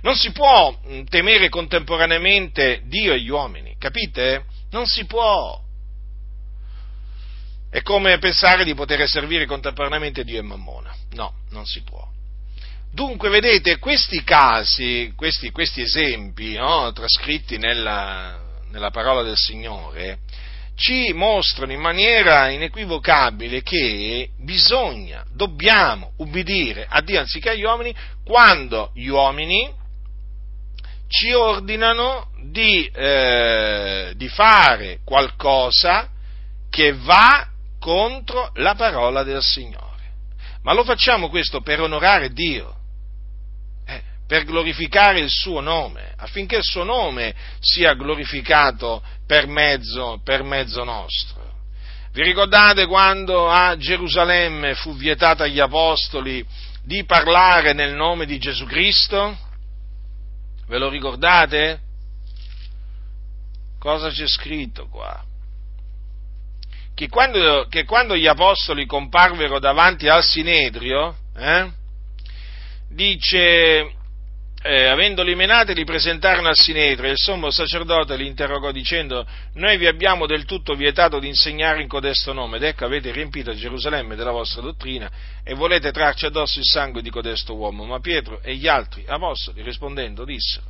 Non si può temere contemporaneamente Dio e gli uomini, capite? Non si può. È come pensare di poter servire contemporaneamente Dio e Mammona. No, non si può. Dunque, vedete, questi casi, questi esempi, no, trascritti nella parola del Signore, ci mostrano in maniera inequivocabile che dobbiamo ubbidire a Dio anziché agli uomini quando gli uomini ci ordinano di fare qualcosa che va contro la parola del Signore. Ma lo facciamo questo per onorare Dio, per glorificare il suo nome, affinché il suo nome sia glorificato per mezzo nostro. Vi ricordate quando a Gerusalemme fu vietato agli apostoli di parlare nel nome di Gesù Cristo? Ve lo ricordate? Cosa c'è scritto qua? Che quando gli apostoli comparvero davanti al Sinedrio, dice, avendoli menati, li presentarono al Sinedrio e il sommo sacerdote li interrogò dicendo: noi vi abbiamo del tutto vietato di insegnare in codesto nome, ed ecco avete riempito Gerusalemme della vostra dottrina e volete trarci addosso il sangue di codesto uomo. Ma Pietro e gli altri apostoli rispondendo dissero: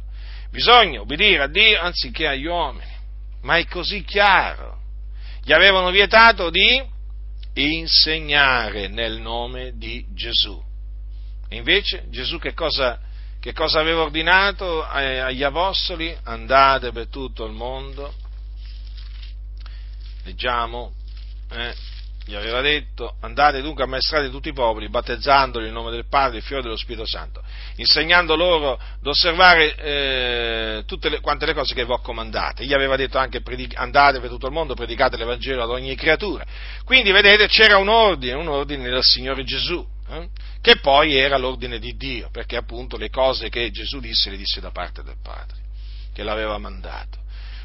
bisogna obbedire a Dio anziché agli uomini. Ma è così chiaro, gli avevano vietato di insegnare nel nome di Gesù. E invece Gesù che cosa aveva ordinato agli apostoli? Andate per tutto il mondo, leggiamo, gli aveva detto: andate dunque, ammaestrate tutti i popoli, battezzandoli nel nome del Padre, del Figlio e dello Spirito Santo, insegnando loro ad osservare quante le cose che vi ho comandate. Gli aveva detto anche: andate per tutto il mondo, predicate l'Evangelo ad ogni creatura. Quindi vedete, c'era un ordine del Signore Gesù, che poi era l'ordine di Dio, perché appunto le cose che Gesù disse le disse da parte del Padre, che l'aveva mandato.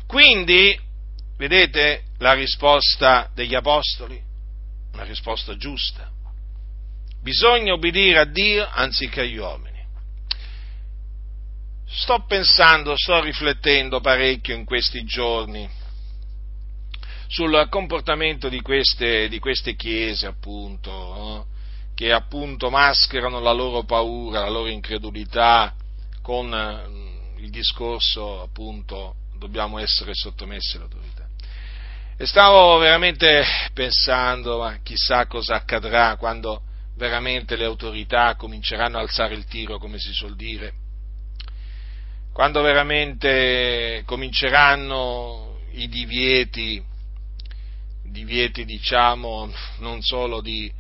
Quindi, vedete la risposta degli apostoli? Una risposta giusta. Bisogna obbedire a Dio anziché agli uomini. Sto riflettendo parecchio in questi giorni sul comportamento di queste chiese, appunto, no? Che appunto mascherano la loro paura, la loro incredulità con il discorso, appunto, dobbiamo essere sottomessi all'autorità. E stavo veramente pensando, ma chissà cosa accadrà quando veramente le autorità cominceranno a alzare il tiro, come si suol dire, quando veramente cominceranno i divieti divieti, diciamo, non solo di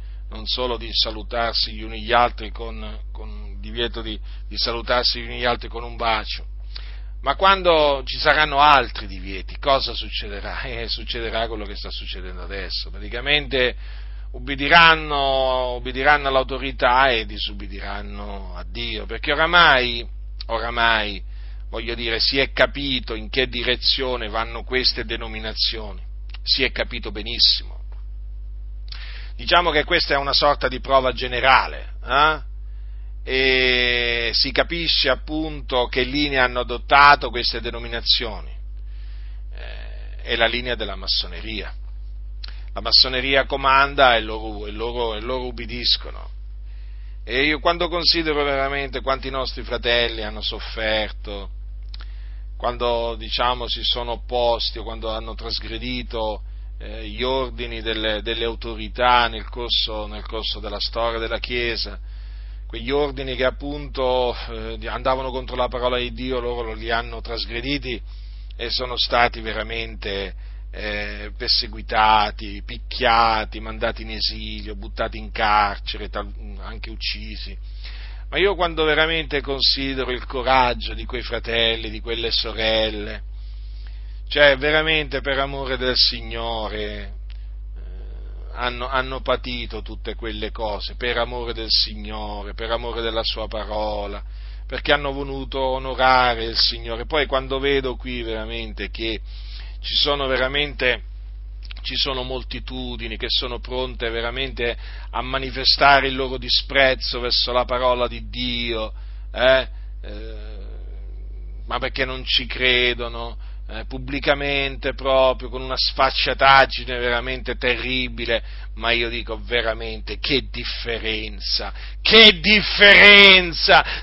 salutarsi gli uni gli altri con divieto di salutarsi gli uni gli altri con un bacio, ma quando ci saranno altri divieti, cosa succederà? Succederà quello che sta succedendo adesso, praticamente ubbidiranno all'autorità e disubbidiranno a Dio, perché oramai, voglio dire, si è capito in che direzione vanno queste denominazioni, si è capito benissimo. Diciamo che questa è una sorta di prova generale, e si capisce appunto che linee hanno adottato queste denominazioni, è la linea della massoneria. La massoneria comanda e loro ubbidiscono. E io quando considero veramente quanti nostri fratelli hanno sofferto, quando diciamo si sono opposti o quando hanno trasgredito gli ordini delle autorità nel corso della storia della Chiesa, quegli ordini che appunto andavano contro la parola di Dio, loro li hanno trasgrediti e sono stati veramente perseguitati, picchiati, mandati in esilio, buttati in carcere, anche uccisi. Ma io quando veramente considero il coraggio di quei fratelli, di quelle sorelle, cioè veramente per amore del Signore hanno patito tutte quelle cose, per amore del Signore, per amore della Sua parola, perché hanno voluto onorare il Signore. Poi quando vedo qui veramente che ci sono moltitudini che sono pronte veramente a manifestare il loro disprezzo verso la parola di Dio, ma perché non ci credono, pubblicamente proprio, con una sfacciataggine veramente terribile, ma io dico veramente che differenza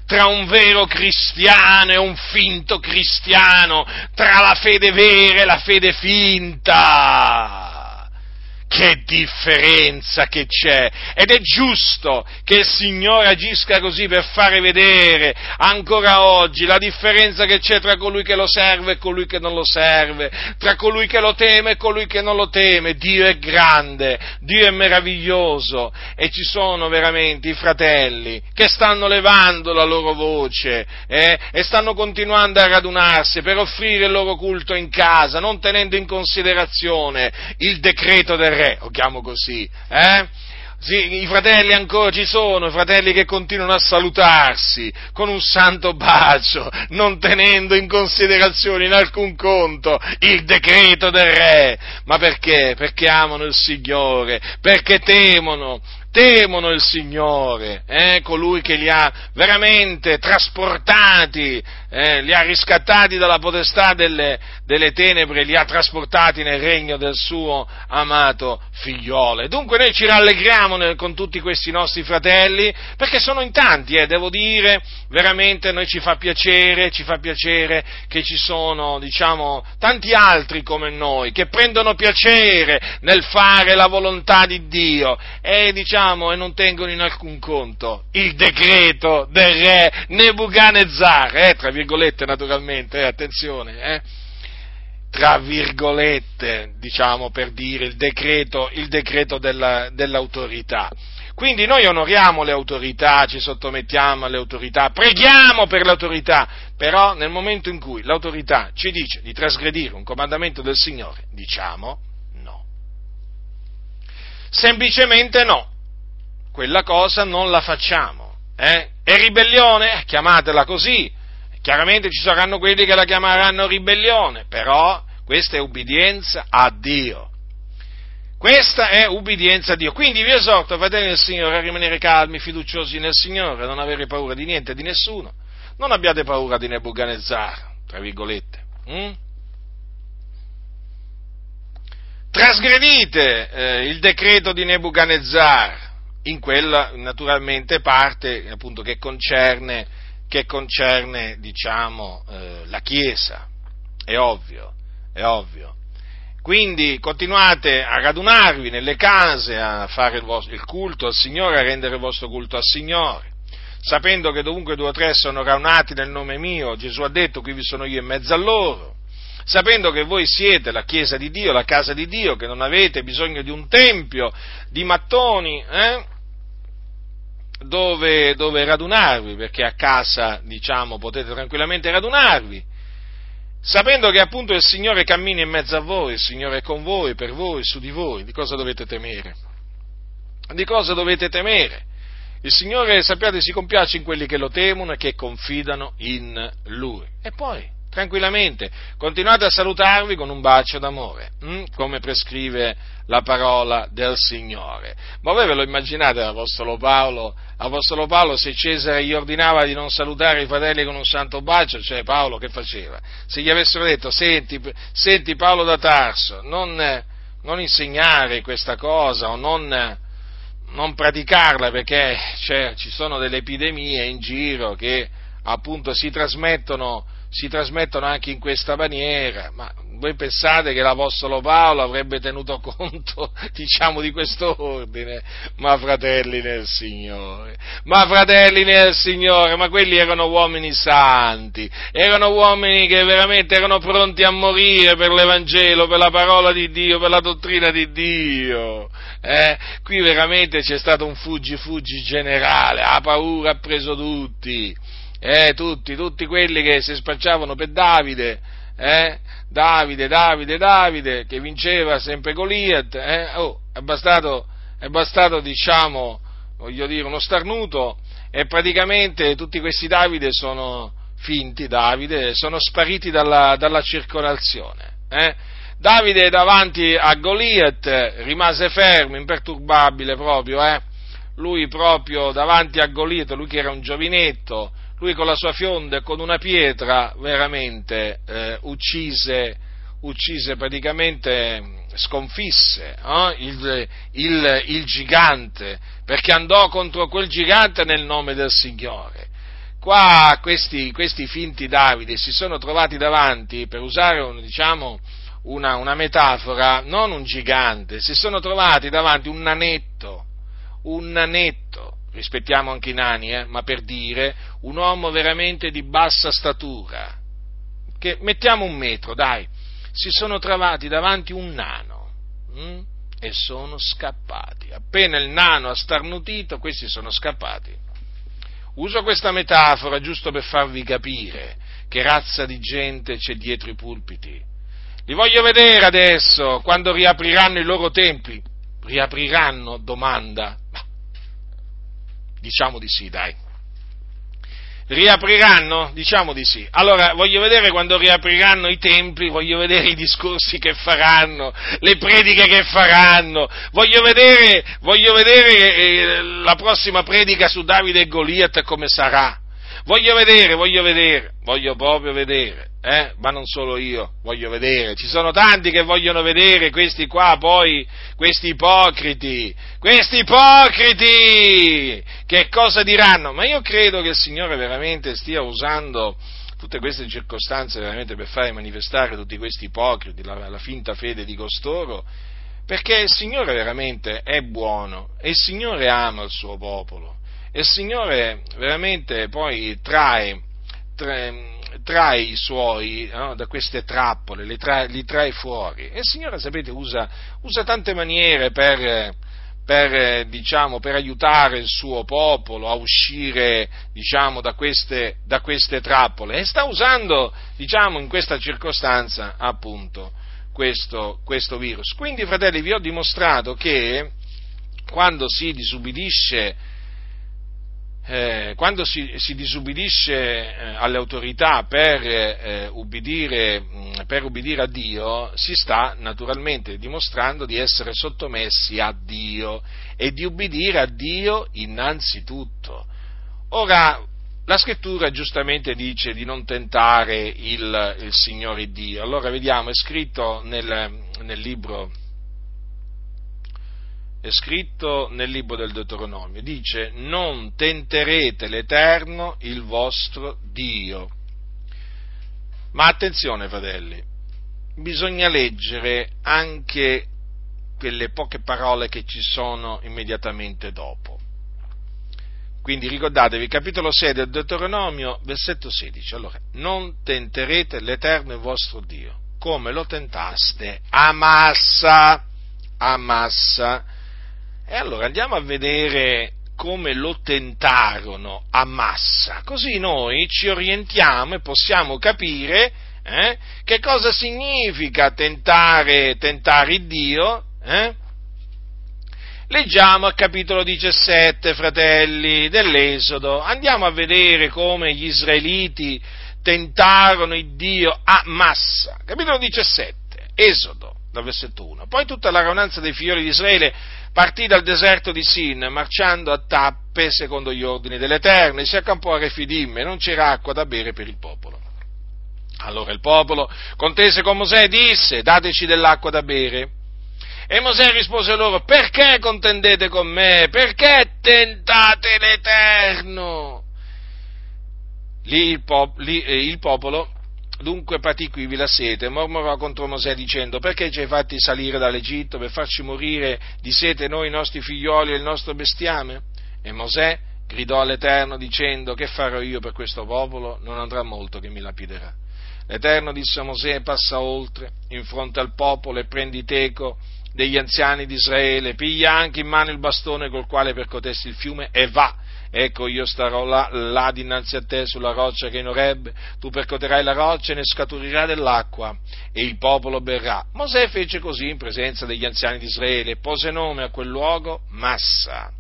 tra un vero cristiano e un finto cristiano, tra la fede vera e la fede finta, che differenza che c'è, ed è giusto che il Signore agisca così per fare vedere ancora oggi la differenza che c'è tra colui che lo serve e colui che non lo serve, tra colui che lo teme e colui che non lo teme. Dio è grande, Dio è meraviglioso, e ci sono veramente i fratelli che stanno levando la loro voce e stanno continuando a radunarsi per offrire il loro culto in casa, non tenendo in considerazione il decreto del Re, lo chiamo così, Sì, i fratelli ancora ci sono, i fratelli che continuano a salutarsi con un santo bacio, non tenendo in considerazione in alcun conto il decreto del Re. Ma perché? Perché amano il Signore, perché temono il Signore, colui che li ha veramente trasportati, li ha riscattati dalla potestà delle tenebre, li ha trasportati nel regno del suo amato figliolo. E dunque noi ci rallegriamo con tutti questi nostri fratelli, perché sono in tanti, devo dire, veramente noi ci fa piacere che ci sono, diciamo, tanti altri come noi, che prendono piacere nel fare la volontà di Dio, e diciamo, e non tengono in alcun conto il decreto del re Nebucadnetsar, tra virgolette naturalmente, attenzione, tra virgolette, diciamo, per dire il decreto dell'autorità. Quindi noi onoriamo le autorità, ci sottomettiamo alle autorità, preghiamo per l'autorità, però nel momento in cui l'autorità ci dice di trasgredire un comandamento del Signore, diciamo no, semplicemente no. Quella cosa non la facciamo, È ribellione? Chiamatela così. Chiaramente ci saranno quelli che la chiameranno ribellione, però questa è ubbidienza a Dio. Questa è ubbidienza a Dio. Quindi vi esorto, fratelli del Signore, a rimanere calmi, fiduciosi nel Signore, a non avere paura di niente e di nessuno. Non abbiate paura di Nebucadnetsar, tra virgolette. Trasgredite il decreto di Nebucadnetsar. In quella naturalmente parte appunto che concerne diciamo la Chiesa, è ovvio. Quindi continuate a radunarvi nelle case, a fare il culto al Signore, a rendere il vostro culto al Signore, sapendo che dovunque due o tre sono radunati nel nome mio, Gesù ha detto, qui vi sono io in mezzo a loro. sapendo che voi siete la chiesa di Dio, la casa di Dio, che non avete bisogno di un tempio, di mattoni, dove radunarvi, perché a casa, diciamo, potete tranquillamente radunarvi, sapendo che appunto il Signore cammina in mezzo a voi, il Signore è con voi, per voi, su di voi. Di cosa dovete temere? Di cosa dovete temere? Il Signore, sappiate, si compiace in quelli che lo temono e che confidano in Lui. E poi, tranquillamente, continuate a salutarvi con un bacio d'amore, come prescrive la parola del Signore. Ma voi ve lo immaginate l'Apostolo Paolo? Apostolo Paolo, se Cesare gli ordinava di non salutare i fratelli con un santo bacio, cioè Paolo che faceva? Se gli avessero detto, senti Paolo da Tarso, non insegnare questa cosa o non praticarla, perché ci sono delle epidemie in giro che appunto si trasmettono anche in questa maniera. Ma voi pensate che l'Apostolo Paolo avrebbe tenuto conto, diciamo, di questo ordine? Ma fratelli nel Signore, ma quelli erano uomini santi, erano uomini che veramente erano pronti a morire per l'Evangelo, per la parola di Dio, per la dottrina di Dio. Qui veramente c'è stato un fuggi generale, la paura ha preso tutti. Tutti quelli che si spacciavano per Davide, Davide, che vinceva sempre Goliat, è bastato, diciamo, voglio dire, uno starnuto, e praticamente tutti questi Davide sono finti Davide, sono spariti dalla circolazione. Davide davanti a Goliat rimase fermo, imperturbabile proprio, lui proprio davanti a Goliat, lui che era un giovinetto, lui con la sua fionda e con una pietra veramente uccise praticamente, sconfisse il gigante, perché andò contro quel gigante nel nome del Signore. Qua questi finti Davide si sono trovati davanti, per usare una metafora, non un gigante, si sono trovati davanti un nanetto, rispettiamo anche i nani, ma per dire, un uomo veramente di bassa statura, che mettiamo 1 metro, dai, si sono trovati davanti un nano, e sono scappati. Appena il nano ha starnutito, questi sono scappati. Uso questa metafora giusto per farvi capire che razza di gente c'è dietro i pulpiti. Li voglio vedere adesso, quando riapriranno i loro templi. Riapriranno? Domanda. Diciamo di sì, dai. Riapriranno? Diciamo di sì. Allora, voglio vedere quando riapriranno i templi, voglio vedere i discorsi che faranno, le prediche che faranno, voglio vedere la prossima predica su Davide e Goliat come sarà. Voglio proprio vedere, ma non solo io, voglio vedere, ci sono tanti che vogliono vedere questi qua, poi, questi ipocriti, che cosa diranno? Ma io credo che il Signore veramente stia usando tutte queste circostanze veramente per fare manifestare tutti questi ipocriti, la finta fede di costoro, perché il Signore veramente è buono e il Signore ama il suo popolo. E il Signore veramente poi trae i suoi, da queste trappole, li trae fuori. E il Signore, sapete, usa tante maniere per aiutare il suo popolo a uscire, diciamo, da queste trappole. E sta usando, diciamo, in questa circostanza, appunto, questo virus. Quindi, fratelli, vi ho dimostrato che quando si disubbidisce alle autorità per ubbidire a Dio, si sta naturalmente dimostrando di essere sottomessi a Dio e di ubbidire a Dio innanzitutto. Ora, la Scrittura giustamente dice di non tentare il Signore Dio. Allora vediamo, è scritto nel libro del Deuteronomio, dice: non tenterete l'Eterno il vostro Dio. Ma attenzione, fratelli, bisogna leggere anche quelle poche parole che ci sono immediatamente dopo. Quindi ricordatevi, capitolo 6 del Deuteronomio, versetto 16, allora: non tenterete l'Eterno il vostro Dio. come lo tentaste a Massa. A Massa. E allora andiamo a vedere come lo tentarono a Massa, così noi ci orientiamo e possiamo capire che cosa significa tentare il Dio. Leggiamo al capitolo 17, fratelli, dell'Esodo, andiamo a vedere come gli israeliti tentarono il Dio a Massa, capitolo 17, Esodo, dal versetto 1, poi tutta la raunanza dei figlioli di Israele partì dal deserto di Sin, marciando a tappe secondo gli ordini dell'Eterno, e si accampò a Refidim, e non c'era acqua da bere per il popolo. Allora il popolo contese con Mosè e disse: dateci dell'acqua da bere. E Mosè rispose loro: perché contendete con me? Perché tentate l'Eterno? Lì il popolo dunque patì quivi la sete, mormorò contro Mosè dicendo: perché ci hai fatti salire dall'Egitto per farci morire di sete noi, i nostri figlioli e il nostro bestiame? E Mosè gridò all'Eterno dicendo: che farò io per questo popolo? Non andrà molto che mi lapiderà. L'Eterno disse a Mosè: passa oltre, in fronte al popolo, e prendi teco degli anziani di Israele, piglia anche in mano il bastone col quale percotesti il fiume e va. Ecco, io starò là dinanzi a te sulla roccia che è in Oreb, tu percoterai la roccia e ne scaturirà dell'acqua e il popolo berrà. Mosè fece così in presenza degli anziani di Israele, pose nome a quel luogo Massa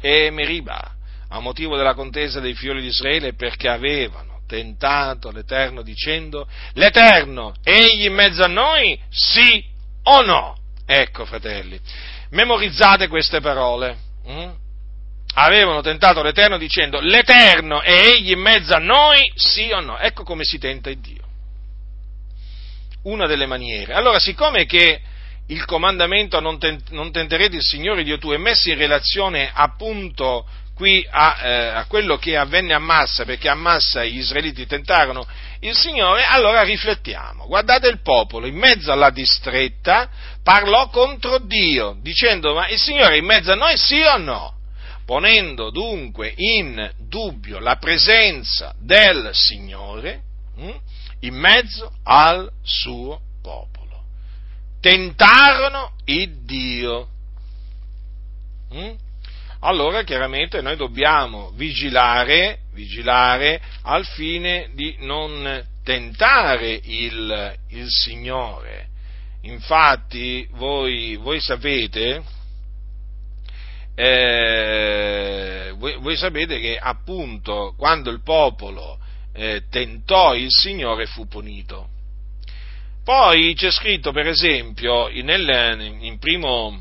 e Meriba, a motivo della contesa dei figlioli di Israele, perché avevano tentato l'Eterno dicendo: l'Eterno, egli in mezzo a noi, sì o no? Ecco, fratelli, memorizzate queste parole. Avevano tentato l'Eterno dicendo: l'Eterno è egli in mezzo a noi, sì o no? Ecco come si tenta il Dio. Una delle maniere. Allora, siccome che il comandamento non tenterete il Signore Dio tuo è messo in relazione appunto qui a quello che avvenne a Massa, perché a Massa gli israeliti tentarono il Signore, allora riflettiamo. Guardate, il popolo in mezzo alla distretta parlò contro Dio, dicendo: ma il Signore è in mezzo a noi, sì o no? Ponendo dunque in dubbio la presenza del Signore in mezzo al suo popolo. Tentarono il Dio. Allora chiaramente noi dobbiamo vigilare al fine di non tentare il Signore. Infatti voi sapete che appunto quando il popolo tentò il Signore fu punito. Poi c'è scritto, per esempio, in primo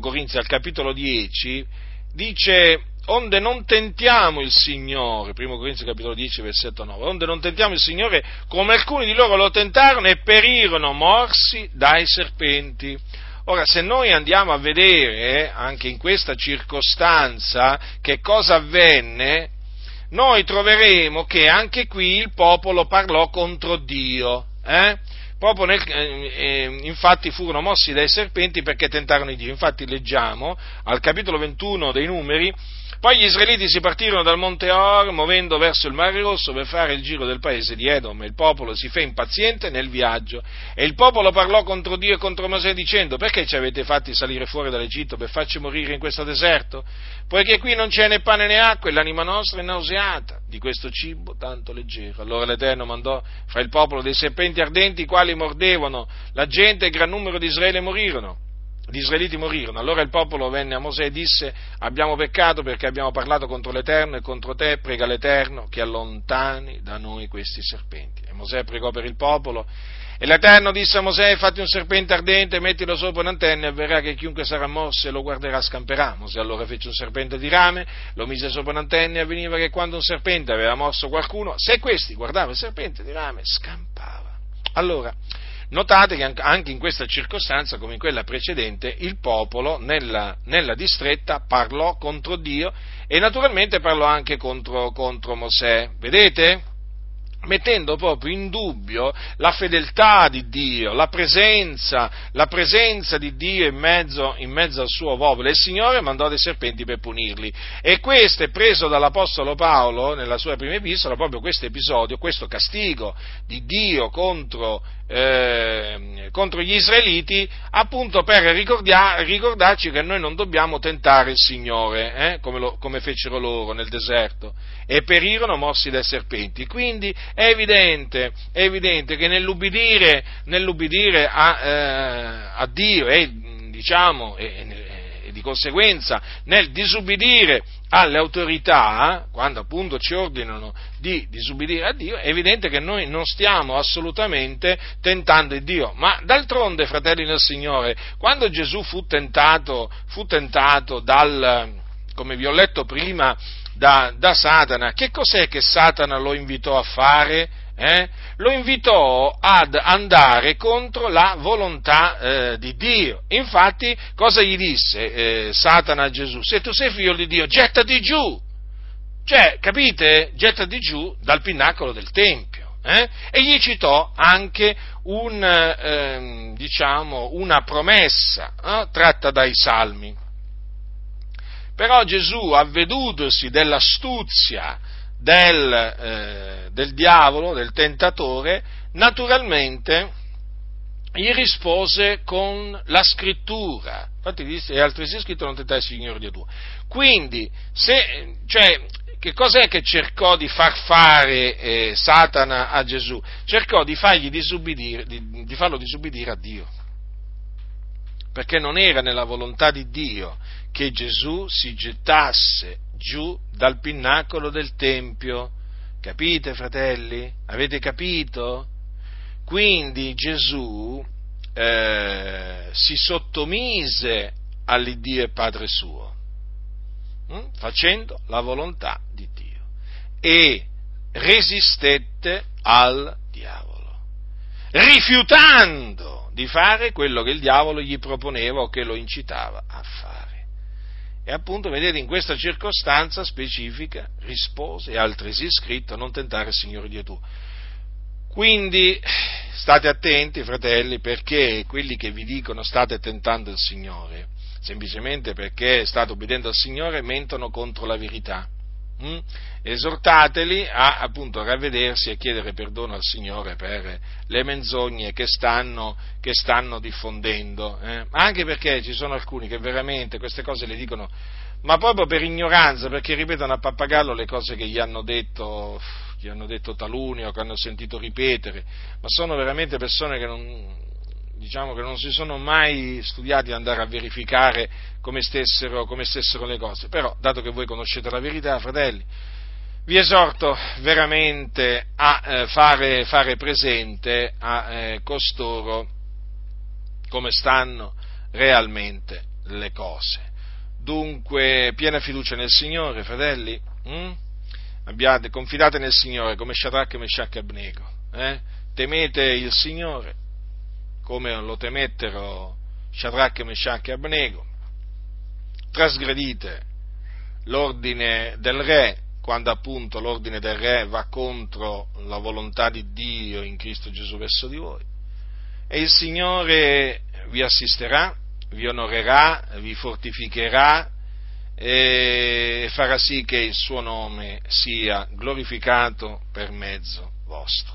Corinzi al capitolo 10 dice: onde non tentiamo il Signore, primo Corinzi capitolo 10 versetto 9, onde non tentiamo il Signore come alcuni di loro lo tentarono e perirono morsi dai serpenti. Ora, se noi andiamo a vedere anche in questa circostanza che cosa avvenne, noi troveremo che anche qui il popolo parlò contro Dio, proprio infatti furono mossi dai serpenti perché tentarono Dio. Infatti leggiamo al capitolo 21 dei Numeri: poi gli israeliti si partirono dal monte Or, muovendo verso il Mare Rosso per fare il giro del paese di Edom, e il popolo si fe impaziente nel viaggio. E il popolo parlò contro Dio e contro Mosè dicendo: perché ci avete fatti salire fuori dall'Egitto per farci morire in questo deserto? Poiché qui non c'è né pane né acqua e l'anima nostra è nauseata di questo cibo tanto leggero. Allora l'Eterno mandò fra il popolo dei serpenti ardenti, i quali mordevano la gente e gran numero di Israele morirono. Gli israeliti morirono. Allora il popolo venne a Mosè e disse: abbiamo peccato perché abbiamo parlato contro l'Eterno e contro te, prega l'Eterno che allontani da noi questi serpenti. E Mosè pregò per il popolo e l'Eterno disse a Mosè: fatti un serpente ardente, mettilo sopra un'antenna e avverrà che chiunque sarà morso e lo guarderà scamperà. Mosè allora fece un serpente di rame, lo mise sopra un'antenna e avveniva che quando un serpente aveva morso qualcuno, se questi guardava il serpente di rame, scampava. Allora, notate che anche in questa circostanza, come in quella precedente, il popolo nella distretta parlò contro Dio e naturalmente parlò anche contro Mosè. Vedete? mettendo proprio in dubbio la fedeltà di Dio, la presenza di Dio in mezzo al suo popolo. Il Signore mandò dei serpenti per punirli, e questo è preso dall'Apostolo Paolo nella sua prima epistola, proprio questo episodio, questo castigo di Dio contro gli israeliti, appunto per ricordarci che noi non dobbiamo tentare il Signore, come fecero loro nel deserto, e perirono mossi dai serpenti. Quindi è evidente che nell'ubbidire a Dio e di conseguenza nel disubbidire alle autorità, quando appunto ci ordinano di disubbidire a Dio, è evidente che noi non stiamo assolutamente tentando il Dio. Ma d'altronde, fratelli del Signore, quando Gesù fu tentato come vi ho letto prima, da Satana, che cos'è che Satana lo invitò a fare? Lo invitò ad andare contro la volontà di Dio. Infatti, cosa gli disse Satana a Gesù? Se tu sei figlio di Dio, gettati giù! Cioè, capite? Gettati giù dal pinnacolo del Tempio. E gli citò anche una promessa tratta dai Salmi. Però Gesù, avvedutosi dell'astuzia del diavolo, del tentatore, naturalmente gli rispose con la Scrittura. Infatti disse: e altresì scritto, non tentai il Signore Dio tuo. Quindi, che cos'è che cercò di far fare Satana a Gesù? Cercò di farlo disubbidire a Dio, perché non era nella volontà di Dio che Gesù si gettasse giù dal pinnacolo del Tempio. Capite, fratelli? Avete capito? Quindi Gesù si sottomise all'Iddio e Padre suo, facendo la volontà di Dio, e resistette al diavolo, rifiutando di fare quello che il diavolo gli proponeva o che lo incitava a fare. E appunto, vedete, in questa circostanza specifica rispose: e altresì scritto, non tentare il Signore Dio tuo. Quindi state attenti, fratelli, perché quelli che vi dicono state tentando il Signore, semplicemente perché state obbedendo al Signore, mentono contro la verità. Esortateli a, appunto, ravvedersi e chiedere perdono al Signore per le menzogne che stanno diffondendo, anche perché ci sono alcuni che veramente queste cose le dicono, ma proprio per ignoranza, perché ripetono a pappagallo le cose che gli hanno detto taluni o che hanno sentito ripetere, ma sono veramente persone che non si sono mai studiati ad andare a verificare come stessero le cose. Però, dato che voi conoscete la verità, fratelli, vi esorto veramente a fare presente a costoro come stanno realmente le cose. Dunque, piena fiducia nel Signore, fratelli, confidate nel Signore come Shadrach, Meshach e Abnego, temete il Signore come lo temettero Shadrach, Meshach e Abnego, trasgredite l'ordine del re, quando appunto l'ordine del re va contro la volontà di Dio in Cristo Gesù verso di voi, e il Signore vi assisterà, vi onorerà, vi fortificherà e farà sì che il suo nome sia glorificato per mezzo vostro.